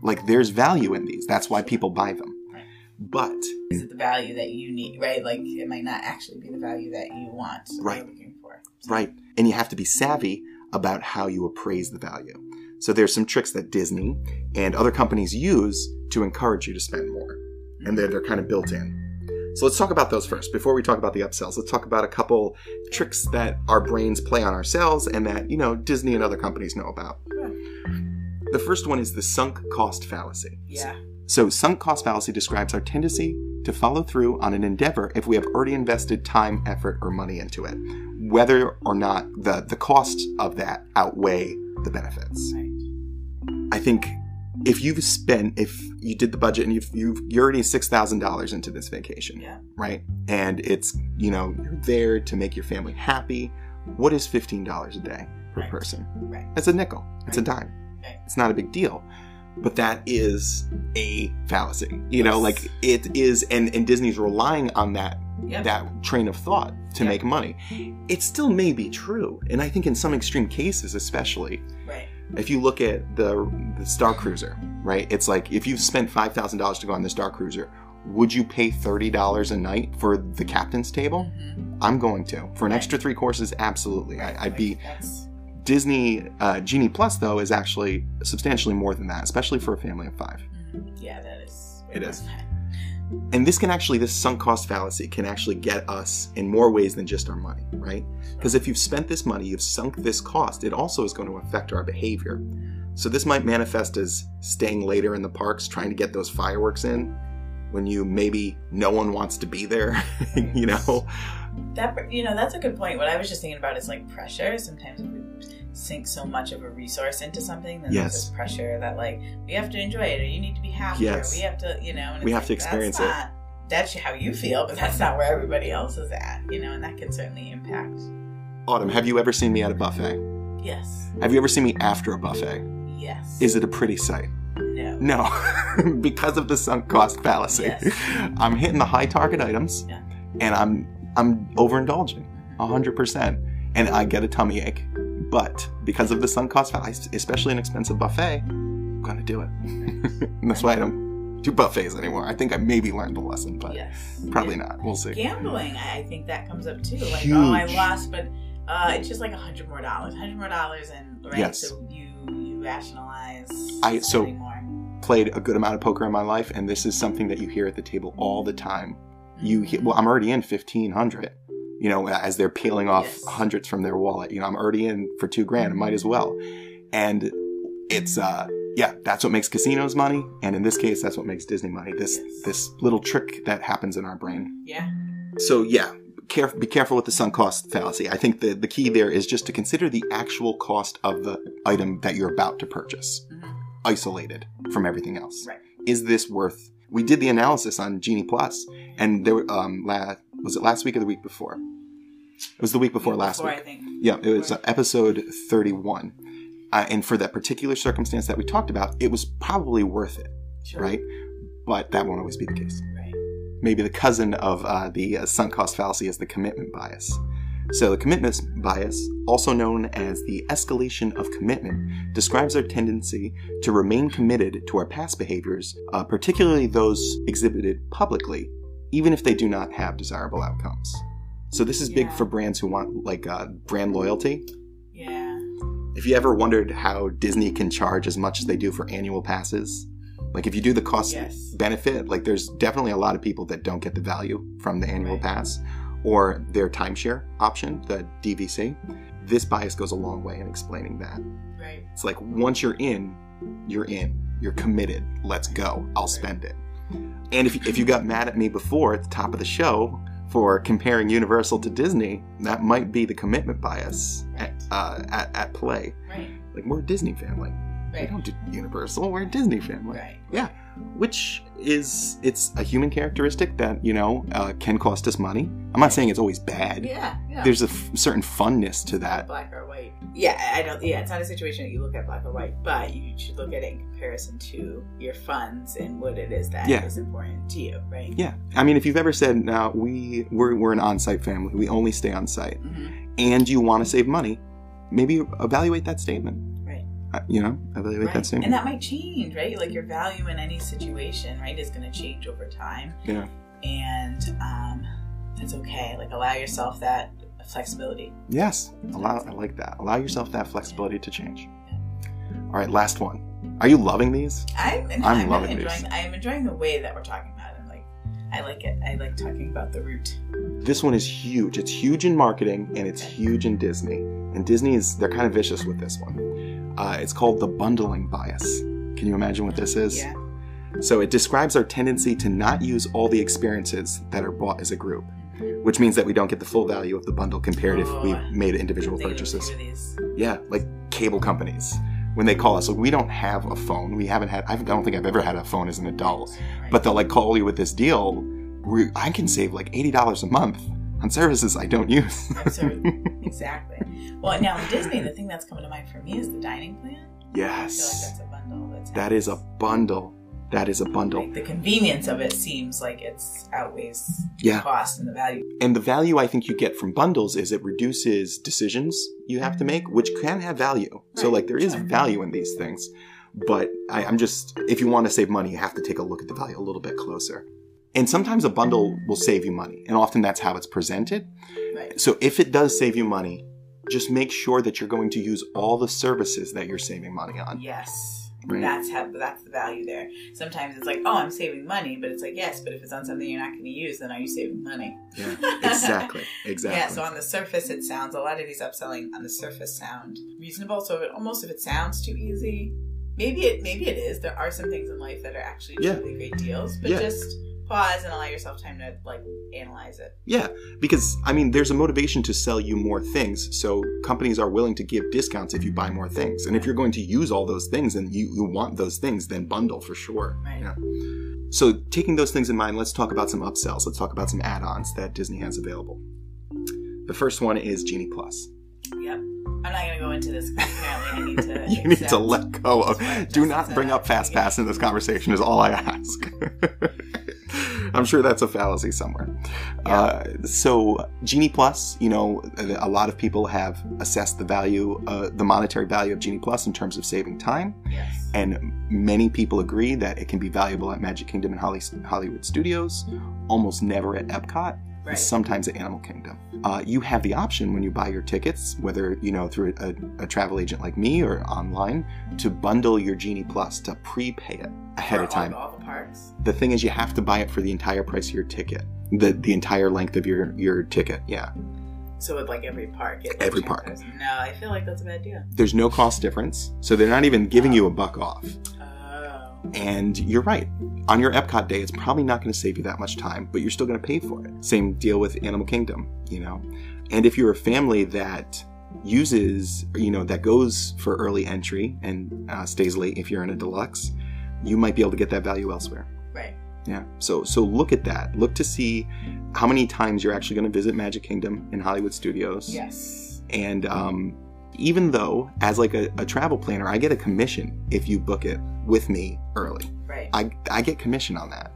Like, there's value in these. That's why people buy them. Right. But... is it the value that you need, right? Like, it might not actually be the value that you want. Right. You're looking for. So. Right. And you have to be savvy about how you appraise the value. So there's some tricks that Disney and other companies use to encourage you to spend more. And they're, they're kind of built in. So let's talk about those first. Before we talk about the upsells, let's talk about a couple tricks that our brains play on ourselves and that, you know, Disney and other companies know about. Yeah. The first one is the sunk cost fallacy. Yeah. So sunk cost fallacy describes our tendency to follow through on an endeavor if we have already invested time, effort, or money into it, whether or not the, the costs of that outweigh the benefits. Right. I think... If you've spent, if you did the budget and you've, you've, you're already six thousand dollars into this vacation, yeah. right? And it's, you know, you're there to make your family happy. What is fifteen dollars a day per right. person? Right. That's a nickel. It's right. a dime. Right. It's not a big deal. But that is a fallacy. You yes. know, like it is, and, and Disney's relying on that yep. that train of thought to yep. make money. It still may be true. And I think in some extreme cases especially, right. if you look at the, the Star Cruiser, right? It's like, if you've spent five thousand dollars to go on the Star Cruiser, would you pay thirty dollars a night for the captain's table? Mm-hmm. I'm going to. For an right. extra three courses, absolutely. I, I'd be... That's... Disney uh, Genie Plus, though, is actually substantially more than that, especially for a family of five. Mm-hmm. Yeah, that is... It is. Fun. And this can actually, this sunk cost fallacy can actually get us in more ways than just our money, right? Because if you've spent this money, you've sunk this cost, it also is going to affect our behavior. So this might manifest as staying later in the parks, trying to get those fireworks in when you maybe no one wants to be there, you know? That, you know, that's a good point. What I was just thinking about is like pressure. Sometimes if we sink so much of a resource into something, then yes. There's this pressure that like, we have to enjoy it, or you need to be happy, yes. or we have to, you know, and we have like, to experience that's not, it. That's how you feel, but that's not where everybody else is at, you know, and that can certainly impact. Autumn, have you ever seen me at a buffet? Yes. Have you ever seen me after a buffet? Yes. Is it a pretty sight? No. No. Because of the sunk cost fallacy. Yes. I'm hitting the high target items, yeah. and I'm I'm overindulging one hundred percent, and I get a tummy ache. But because of the sunk cost fallacy, especially an expensive buffet, I'm going to do it. And that's why I don't do buffets anymore. I think I maybe learned the lesson, but yes. probably yeah. not. We'll see. Gambling, I think that comes up too. Like, Huge. oh, I lost, but uh, it's just like one hundred more dollars. one hundred more dollars, and right? Yes. So you, you rationalize I, so more. Played a good amount of poker in my life, and this is something that you hear at the table all the time. You well, I'm already in fifteen hundred, you know, as they're peeling off yes. hundreds from their wallet. You know, I'm already in for two grand. I might as well. And it's, uh, yeah, that's what makes casinos money. And in this case, that's what makes Disney money. This yes. this little trick that happens in our brain. Yeah. So, yeah, care, be careful with the sunk cost fallacy. I think the, the key there is just to consider the actual cost of the item that you're about to purchase, mm-hmm. isolated from everything else. Right. Is this worth... We did the analysis on Genie Plus, and there were, um, la- was it last week or the week before? It was the week before, week last before, week. I think. Yeah, it was uh, episode thirty-one. Uh, and for that particular circumstance that we talked about, it was probably worth it, sure. right? But that won't always be the case. Right. Maybe the cousin of uh, the uh, sunk cost fallacy is the commitment bias. So the commitment bias, also known as the escalation of commitment, describes our tendency to remain committed to our past behaviors, uh, particularly those exhibited publicly, even if they do not have desirable outcomes. So this is yeah. big for brands who want like uh, brand loyalty. Yeah. If you ever wondered how Disney can charge as much as they do for annual passes, like if you do the cost yes. benefit, like there's definitely a lot of people that don't get the value from the annual right. pass. Or their timeshare option, the D V C, this bias goes a long way in explaining that. Right. It's like once you're in, you're in. You're committed. Let's go. I'll spend it. And if if you got mad at me before at the top of the show for comparing Universal to Disney, that might be the commitment bias right. at, uh, at at play. Right. Like we're a Disney family. Right. We don't do Universal. We're a Disney family. Right. Yeah. Which is, it's a human characteristic that, you know, uh, can cost us money. I'm not saying it's always bad. Yeah, yeah. There's a f- certain funness to that. Black or white. Yeah, I don't, yeah, it's not a situation that you look at black or white, but you should look at it in comparison to your funds and what it is that yeah. is important to you, right? Yeah. I mean, if you've ever said, no, we, we're, we're an on-site family, we only stay on-site, mm-hmm. and you want to save money, maybe evaluate that statement. Uh, you know, evaluate right. that statement. And that might change, right? Like your value in any situation, right, is going to change over time. Yeah. And um, that's okay. Like allow yourself that flexibility. Yes. Allow. I like that. Allow yourself that flexibility yeah. to change. Yeah. All right, last one. Are you loving these? I'm, I'm, I'm loving really enjoying, these. I'm enjoying the way that we're talking about it. Like, I like it. I like talking about the root. This one is huge. It's huge in marketing, and it's huge in Disney. And Disney is, they're kind of vicious with this one. Uh, it's called the bundling bias. Can you imagine what this is? Yeah. So it describes our tendency to not use all the experiences that are bought as a group, which means that we don't get the full value of the bundle compared oh, if we made individual purchases. Yeah, like cable companies. When they call us, like, we don't have a phone. We haven't had, I don't think I've ever had a phone as an adult, right. but they'll like call you with this deal where I can save like eighty dollars a month on services I don't use. Exactly. Well, now in Disney, the thing that's coming to mind for me is the dining plan. Yes. I feel like that's a bundle. That's that is a bundle. That is a bundle. Like the convenience of it seems like it's outweighs yeah. the cost and the value. And the value I think you get from bundles is it reduces decisions you have to make, which can have value. Right. So like there is value in these things. But I, I'm just, if you want to save money, you have to take a look at the value a little bit closer. And sometimes a bundle will save you money. And often that's how it's presented. Right. So if it does save you money, just make sure that you're going to use all the services that you're saving money on. Yes. Right. That's how, that's the value there. Sometimes it's like, oh, I'm saving money, but it's like, yes, but if it's on something you're not going to use, then are you saving money? Yeah, exactly, exactly. Yeah, so on the surface, it sounds, a lot of these upselling on the surface sound reasonable. So it, almost if it sounds too easy, maybe it maybe it is. There are some things in life that are actually yeah. really great deals, but yeah. just pause and allow yourself time to like analyze it. Yeah, because I mean, there's a motivation to sell you more things, so companies are willing to give discounts if you buy more things. And if you're going to use all those things and you, you want those things, then bundle for sure. Right. Yeah. So taking those things in mind, let's talk about some upsells. Let's talk about some add-ons that Disney has available. The first one is Genie Plus. Yep. I'm not going to go into this because apparently I need to You need to let go of... Do not bring up Fast Pass in this conversation is all I ask. I'm sure that's a fallacy somewhere. Yeah. Uh, so Genie Plus, you know, a lot of people have assessed the value, uh, the monetary value of Genie Plus in terms of saving time. Yes. And many people agree that it can be valuable at Magic Kingdom and Hollywood Studios, almost never at Epcot. Right. Sometimes at Animal Kingdom. Uh, you have the option when you buy your tickets, whether, you know, through a, a travel agent like me or online, to bundle your Genie Plus, to prepay it ahead of time. All the parks. The thing is, you have to buy it for the entire price of your ticket, the the entire length of your, your ticket, yeah. So with like every park? It's every park. Cars. No, I feel like that's a bad deal. There's no cost difference, so they're not even giving oh. you a buck off. Oh. And you're right. On your Epcot day, it's probably not going to save you that much time, but you're still going to pay for it. Same deal with Animal Kingdom, you know. And if you're a family that uses, you know, that goes for early entry and uh, stays late if you're in a deluxe, you might be able to get that value elsewhere. Right. Yeah. So so look at that. Look to see how many times you're actually going to visit Magic Kingdom and Hollywood Studios. Yes. And um, even though, as like a, a travel planner, I get a commission if you book it with me early. Right. I, I get commission on that.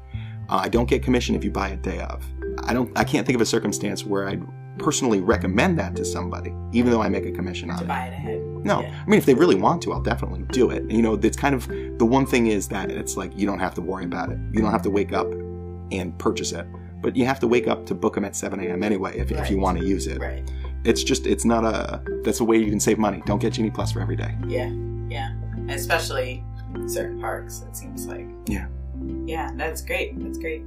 Uh, I don't get commission if you buy it day of. I don't. I can't think of a circumstance where I'd personally recommend that to somebody, even though I make a commission on it. To buy it ahead. No. Yeah. I mean, if they really want to, I'll definitely do it. You know, it's kind of, the one thing is that it's like, you don't have to worry about it. You don't have to wake up and purchase it. But you have to wake up to book them at seven a.m. anyway if, right. if you want to use it. Right. It's just, it's not a, that's a way you can save money. Don't get Genie Plus for every day. Yeah. Yeah. Especially certain parks, it seems like. Yeah. Yeah, that's great. That's great.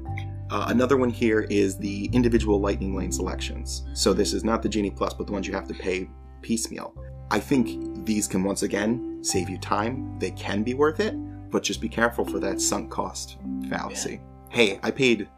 Uh, another one here is the individual Lightning Lane selections. So this is not the Genie Plus, but the ones you have to pay piecemeal. I think these can, once again, save you time. They can be worth it, but just be careful for that sunk cost fallacy. Yeah. Hey, I paid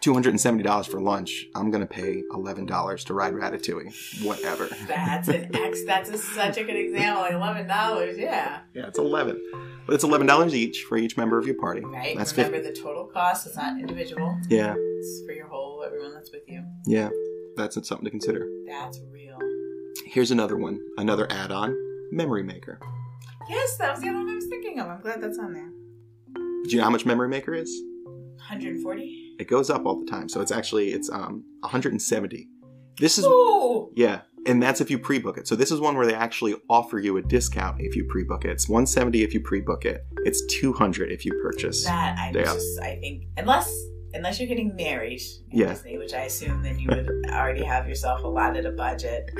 two hundred seventy dollars for lunch. I'm going to pay eleven dollars to ride Ratatouille. Whatever. That's an ex. That's a, such a good example. Like eleven dollars, yeah. Yeah, it's eleven dollars. But it's eleven dollars each for each member of your party. Right. That's Remember fifty. The total cost. It's not individual. Yeah. It's for your whole, everyone that's with you. Yeah. That's something to consider. That's real. Here's another one. Another add-on. Memory Maker. Yes, that was the other one I was thinking of. I'm glad that's on there. Do you know how much Memory Maker is? one hundred forty dollars. It goes up all the time, so it's actually it's um one hundred seventy. This is Ooh. Yeah, and that's if you pre-book it. So this is one where they actually offer you a discount if you pre-book it. It's one hundred seventy if you pre-book it. It's two hundred if you purchase. That I just I think unless unless you're getting married, in yeah. Disney, which I assume then you would already have yourself allotted a budget.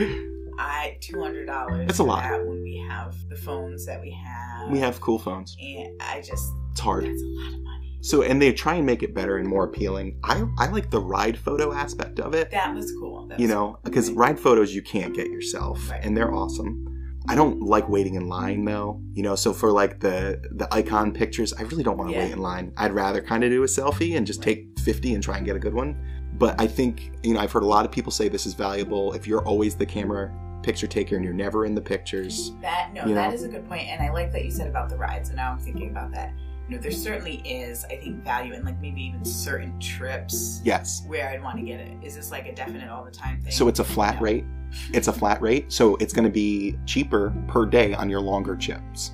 I two hundred dollars. That's a lot. That when we have the phones that we have, we have cool phones. And I just it's hard. That's a lot of money. So, and they try and make it better and more appealing. I I like the ride photo aspect of it. That was cool. That was you know, because cool. Ride photos you can't get yourself, right. And they're awesome. I don't like waiting in line, though. You know, so for like the, the icon pictures, I really don't want to yeah. wait in line. I'd rather kind of do a selfie and just right. take fifty and try and get a good one. But I think, you know, I've heard a lot of people say this is valuable if you're always the camera picture taker and you're never in the pictures. That, no, you know? That is a good point. And I like that you said about the rides. So now I'm thinking about that. You know, there certainly is, I think, value in like maybe even certain trips. Yes. Where I'd want to get it. Is this like a definite all the time thing? So it's a flat no. rate. It's a flat rate. So it's going to be cheaper per day on your longer trips.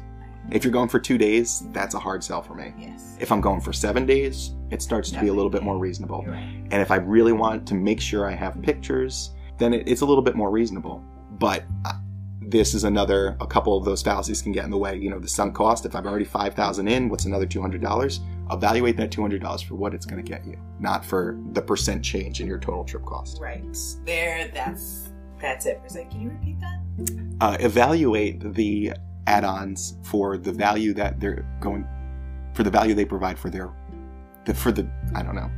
If you're going for two days, that's a hard sell for me. Yes. If I'm going for seven days, it starts to Definitely. be a little bit more reasonable. You're right. And if I really want to make sure I have pictures, then it, it's a little bit more reasonable. But I, this is another, a couple of those fallacies can get in the way. You know, the sunk cost, if I'm already five thousand dollars in, what's another two hundred dollars? Evaluate that two hundred dollars for what it's going to get you, not for the percent change in your total trip cost. Right. There, that's that's it. Can you repeat that? Uh, evaluate the add-ons for the value that they're going for the value they provide for their the, for the I don't know.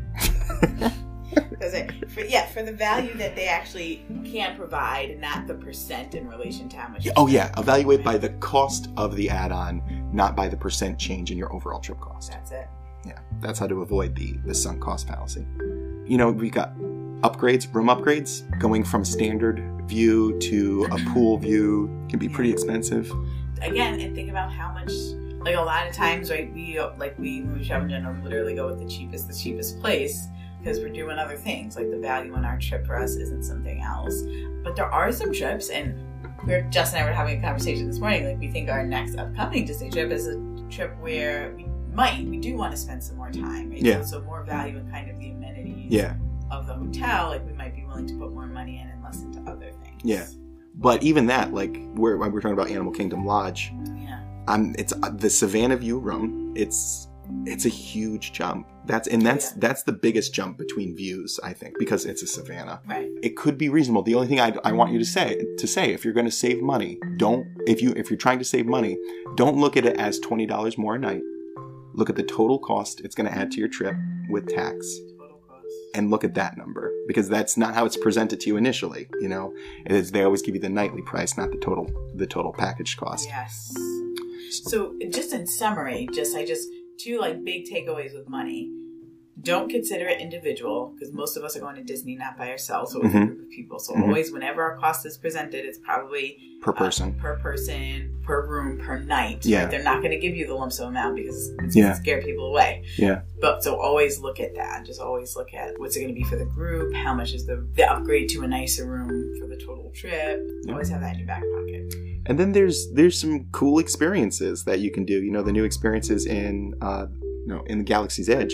For, yeah, for the value that they actually can provide, not the percent in relation to how much. Oh yeah, evaluate by the cost of the add-on, not by the percent change in your overall trip cost. That's it. Yeah, that's how to avoid the the sunk cost fallacy. You know, we got upgrades, room upgrades, going from standard view to a pool view can be pretty expensive. Again, and think about how much. Like a lot of times, right? We like we we travel generally literally go with the cheapest, the cheapest place. Because we're doing other things, like the value on our trip for us isn't something else. But there are some trips, and we're just and I were having a conversation this morning. Like we think our next upcoming Disney trip is a trip where we might, we do want to spend some more time, right? Yeah. So more value in kind of the amenities yeah. of the hotel. Like we might be willing to put more money in and less into other things. Yeah, but even that, like we're we're talking about Animal Kingdom Lodge. Yeah, I'm. It's the Savannah View room. It's. It's a huge jump. That's and that's yeah. that's the biggest jump between views, I think, because it's a savannah. Right. It could be reasonable. The only thing I I want you to say to say if you're going to save money, don't if you if you're trying to save money, don't look at it as twenty dollars more a night. Look at the total cost it's going to add to your trip with tax. Total cost. And look at that number because that's not how it's presented to you initially, you know. It is, they always give you the nightly price, not the total the total package cost. Yes. So, just in summary, just I just Two, like, big takeaways with money. Don't consider it individual, because most of us are going to Disney not by ourselves, but with mm-hmm. a group of people. So mm-hmm. always, whenever our cost is presented, it's probably per person, uh, per person, per room, per night. Yeah. Right? They're not going to give you the lump sum amount because it's going to yeah. scare people away. Yeah. But so always look at that. Just always look at what's it going to be for the group, how much is the, the upgrade to a nicer room for the total trip. Yeah. Always have that in your back pocket. And then there's there's some cool experiences that you can do. You know, the new experiences in uh, you know in the Galaxy's Edge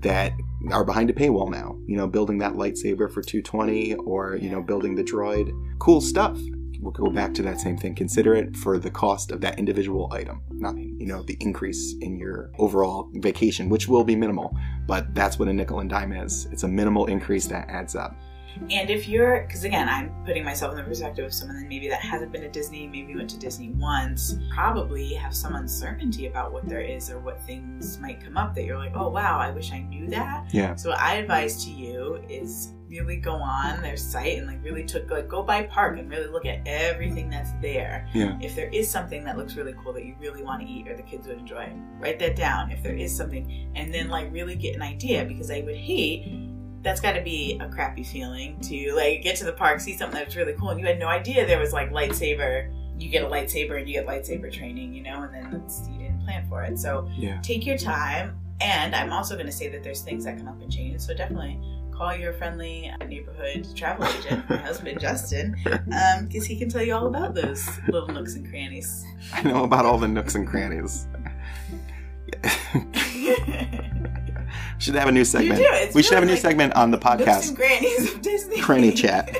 that are behind a paywall now. You know, building that lightsaber for two twenty, or you know, building the droid. Cool stuff. We'll go back to that same thing. Consider it for the cost of that individual item, not you know the increase in your overall vacation, which will be minimal. But that's what a nickel and dime is. It's a minimal increase that adds up. And if you're, because again, I'm putting myself in the perspective of someone that maybe that hasn't been to Disney, maybe went to Disney once, probably have some uncertainty about what there is or what things might come up that you're like, oh wow, I wish I knew that. Yeah. So what I advise to you is really go on their site and like really took like go by park and really look at everything that's there. Yeah. If there is something that looks really cool that you really want to eat or the kids would enjoy, write that down. If there is something, and then like really get an idea, because I would hate. That's got to be a crappy feeling to like get to the park, see something that's really cool, and you had no idea there was like lightsaber. You get a lightsaber and you get lightsaber training, you know, and then it's, you didn't plan for it. So yeah. take your time. And I'm also going to say that there's things that come up and change. So definitely call your friendly neighborhood travel agent, my husband Justin, because um, he can tell you all about those little nooks and crannies. I know about all the nooks and crannies. Should have a new segment. You do. It's we really should have a new like segment on the podcast. Nooks and grannies of Disney. Cranny chat.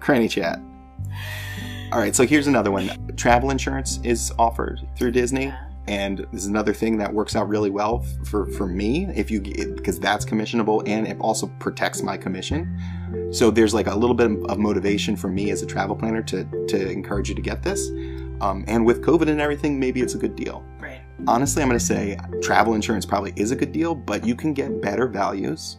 Cranny chat. All right, so here's another one. Travel insurance is offered through Disney, yeah. and this is another thing that works out really well for, for me if you because that's commissionable and it also protects my commission. So there's like a little bit of motivation for me as a travel planner to to encourage you to get this. Um, and with COVID and everything, maybe it's a good deal. Right. Honestly, I'm going to say travel insurance probably is a good deal, but you can get better values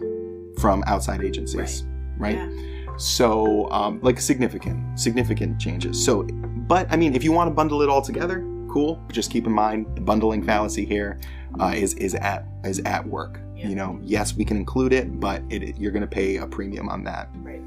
from outside agencies, right? right? Yeah. So, um, like significant, significant changes. So, but I mean, if you want to bundle it all together, cool. Just keep in mind the bundling fallacy here uh, is is at is at work. Yeah. You know, yes, we can include it, but it, you're going to pay a premium on that. Right.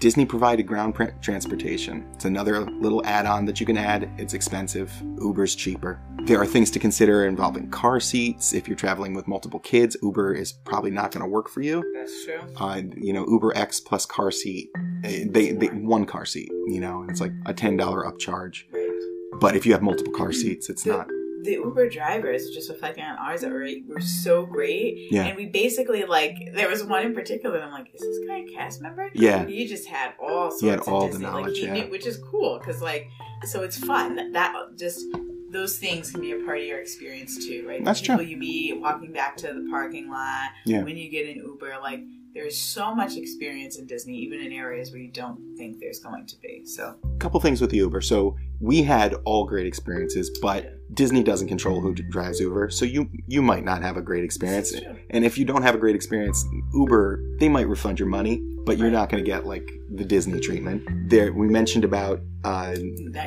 Disney provided ground transportation. It's another little add-on that you can add. It's expensive. Uber's cheaper. There are things to consider involving car seats. If you're traveling with multiple kids, Uber is probably not going to work for you. That's true. Uh, you know, Uber X plus car seat. They, they one car seat. You know, it's like a ten dollar upcharge. Right. But if you have multiple car seats, it's the, not. The Uber drivers, just reflecting on ours, were so great. Yeah. And we basically, like, there was one in particular, and I'm like, is this guy a cast member? Yeah. And you just had all sorts had all of Disney. The knowledge, like, he yeah. knew, which is cool, because, like, so it's fun. That, that just... Those things can be a part of your experience too, right? That's true. People you meet walking back to the parking lot, yeah. when you get an Uber, like There's so much experience in Disney, even in areas where you don't think there's going to be. So, a couple things with the Uber. So we had all great experiences, but Disney doesn't control who drives Uber. So you you might not have a great experience. And if you don't have a great experience, Uber, they might refund your money, but you're right. not going to get like the Disney treatment. There, we mentioned about uh,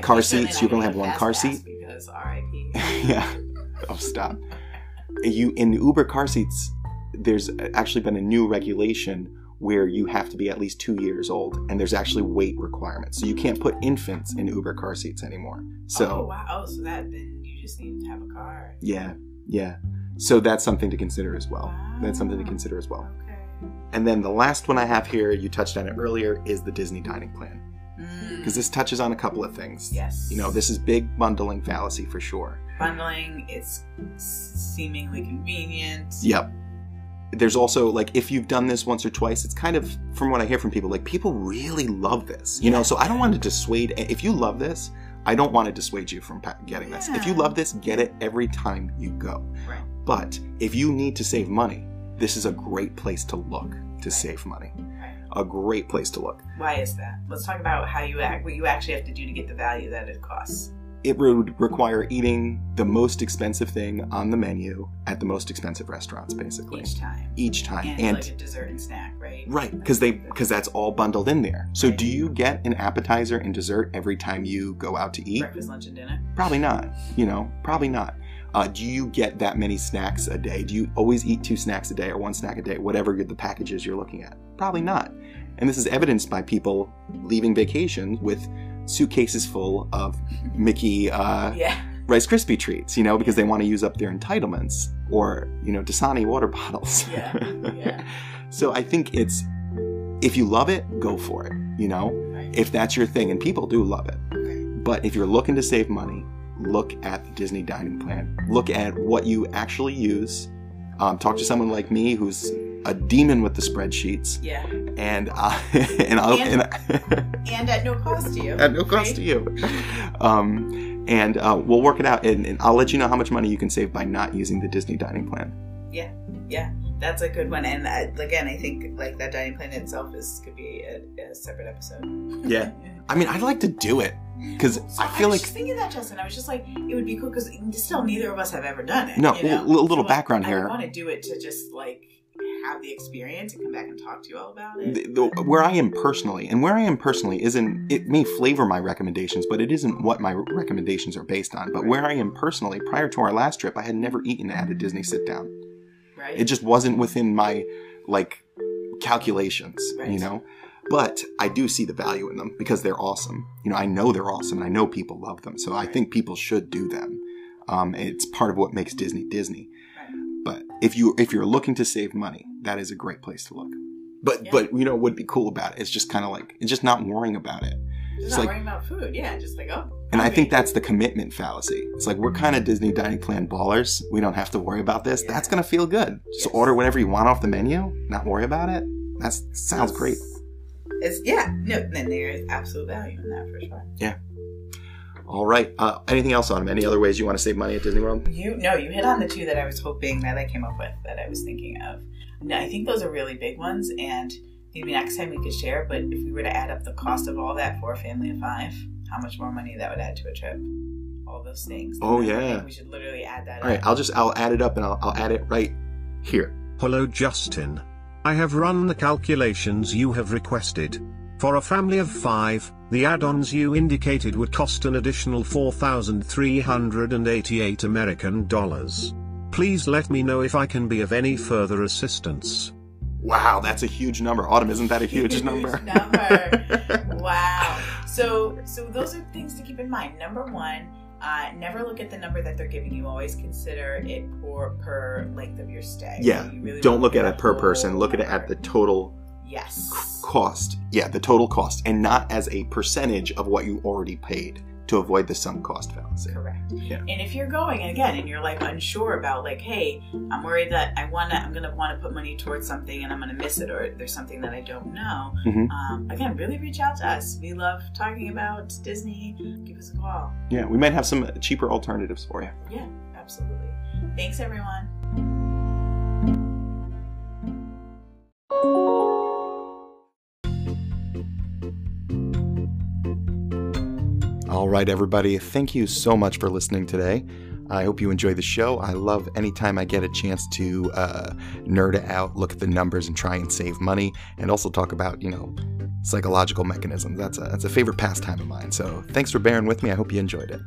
car seats. You can only have one car seat. Because R I P Yeah. Oh, stop. You in the Uber car seats. There's actually been a new regulation where you have to be at least two years old, and there's actually weight requirements. So you can't put infants in Uber car seats anymore. So, oh, wow. Oh, so that, then you just need to have a car. Yeah, yeah. So that's something to consider as well. Wow. That's something to consider as well. Okay. And then the last one I have here, you touched on it earlier, is the Disney dining plan. Because mm. this touches on a couple of things. Yes. You know, this is big bundling fallacy for sure. Bundling, it's seemingly convenient. Yep. There's also, like, if you've done this once or twice, it's kind of, from what I hear from people, like, people really love this, you yeah. know? So I don't want to dissuade, if you love this, I don't want to dissuade you from getting yeah. this. If you love this, get it every time you go. Right. But if you need to save money, this is a great place to look to right. save money. Right. A great place to look. Why is that? Let's talk about how you act, what you actually have to do to get the value that it costs. It would require eating the most expensive thing on the menu at the most expensive restaurants, basically. Each time. Each time. And, and like a dessert and snack, right? Right, because they because that's all bundled in there. So right. do you get an appetizer and dessert every time you go out to eat? Breakfast, lunch, and dinner? Probably not. You know, probably not. Uh, do you get that many snacks a day? Do you always eat two snacks a day or one snack a day, whatever the package is you're looking at? Probably not. And this is evidenced by people leaving vacations with suitcases full of Mickey uh, yeah. Rice Krispie treats, you know, because they want to use up their entitlements, or, you know, Dasani water bottles. Yeah. Yeah. So I think it's, if you love it, go for it, you know, right. if that's your thing. And people do love it. Right. But if you're looking to save money, look at the Disney dining plan. Look at what you actually use. Um, talk to someone like me who's a demon with the spreadsheets. Yeah. And uh, and I'll and, and, and at no cost to you. At no cost right? to you. Um, and uh, we'll work it out, and, and I'll let you know how much money you can save by not using the Disney dining plan. Yeah, yeah, that's a good one. And uh, again, I think like that dining plan itself is could be a, a separate episode. Yeah, I mean, I'd like to do it. Because so I feel I was like just thinking that, Justin. I was just like, it would be cool because still neither of us have ever done it. No, you know? Little, little so background I, here. I want to do it to just like have the experience and come back and talk to you all about it. The, the, where I am personally, and where I am personally isn't, it may flavor my recommendations, but it isn't what my recommendations are based on. But right. where I am personally, prior to our last trip, I had never eaten at a Disney sit down. Right. It just wasn't within my like calculations, right. you know? But I do see the value in them because they're awesome. You know, I know they're awesome and I know people love them. So I think people should do them. Um, it's part of what makes Disney Disney. But if, you, if you're looking to save money, that is a great place to look. But, yeah. but you know, what'd be cool about it is just kind of like, it's just not worrying about it. Just it's not like, worrying about food. Yeah, just like, oh. And I think that's the commitment fallacy. It's like, we're kind of Disney dining plan ballers. We don't have to worry about this. Yeah. That's going to feel good. Yes. So order whatever you want off the menu, not worry about it. That sounds yes. great. It's, yeah, no, then there is absolute value in that for sure. Yeah. All right. Uh, anything else on them? Any other ways you want to save money at Disney World? You No, you hit on the two that I was hoping that I came up with, that I was thinking of. No, I think those are really big ones, and maybe next time we could share, but if we were to add up the cost of all that for a family of five, how much more money that would add to a trip? All those things. Oh, yeah. We should literally add that up. All right. I'll just, I'll add it up, and I'll, I'll add it right here. Hello, Justin. I have run the calculations you have requested. For a family of five, the add-ons you indicated would cost an additional four thousand three hundred eighty-eight American dollars. Please let me know if I can be of any further assistance. Wow, that's a huge number. Autumn, isn't that a huge, huge number? number. Wow. So, so those are things to keep in mind. Number one, Uh, never look at the number that they're giving you. Always consider it per, per length of your stay. Yeah. So you really don't look at it per person. Look number. at it at the total yes. c- cost. Yeah, the total cost. And not as a percentage of what you already paid, to avoid the sunk cost fallacy. Correct. Yeah. And if you're going, again, and you're like unsure about like, hey, I'm worried that I wanna, I'm going to want to put money towards something and I'm going to miss it, or there's something that I don't know. Mm-hmm. Um, again, really reach out to us. We love talking about Disney. Give us a call. Yeah. We might have some cheaper alternatives for you. Yeah, absolutely. Thanks everyone. All right, everybody, thank you so much for listening today. I hope you enjoy the show. I love anytime I get a chance to uh, nerd out, look at the numbers, and try and save money, and also talk about, you know, psychological mechanisms. That's a, that's a favorite pastime of mine, so thanks for bearing with me. I hope you enjoyed it.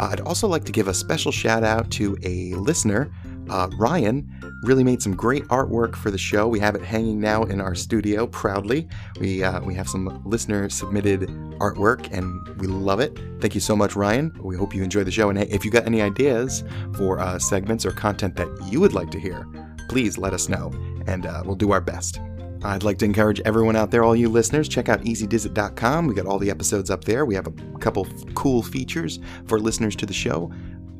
Uh, I'd also like to give a special shout out to a listener, uh, Ryan. Really made some great artwork for the show. We have it hanging now in our studio proudly. We uh, we have some listener submitted artwork and we love it. Thank you so much, Ryan. We hope you enjoy the show. And hey, if you got any ideas for uh, segments or content that you would like to hear, please let us know and uh, we'll do our best. I'd like to encourage everyone out there, all you listeners, check out easy dizzit dot com. We got all the episodes up there. We have a couple cool features for listeners to the show.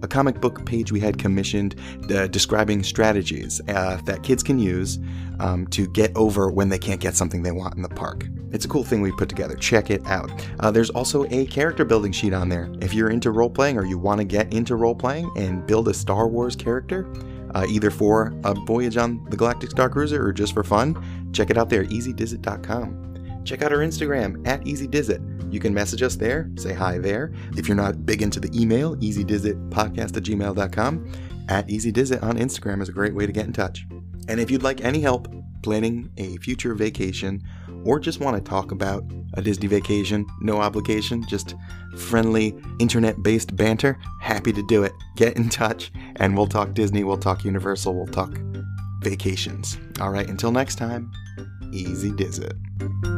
A comic book page we had commissioned uh, describing strategies uh, that kids can use um, to get over when they can't get something they want in the park. It's a cool thing we put together. Check it out. Uh, there's also a character building sheet on there. If you're into role-playing or you want to get into role-playing and build a Star Wars character, uh, either for a voyage on the Galactic Star Cruiser or just for fun, check it out there, easy dizzit dot com. Check out our Instagram, at easy dizzit. You can message us there, say hi there. If you're not big into the email, easy dizzit podcast at gmail dot com. At easy dizzit on Instagram is a great way to get in touch. And if you'd like any help planning a future vacation or just want to talk about a Disney vacation, no obligation, just friendly internet-based banter, happy to do it. Get in touch and we'll talk Disney, we'll talk Universal, we'll talk vacations. All right, until next time, Easy Dizzit.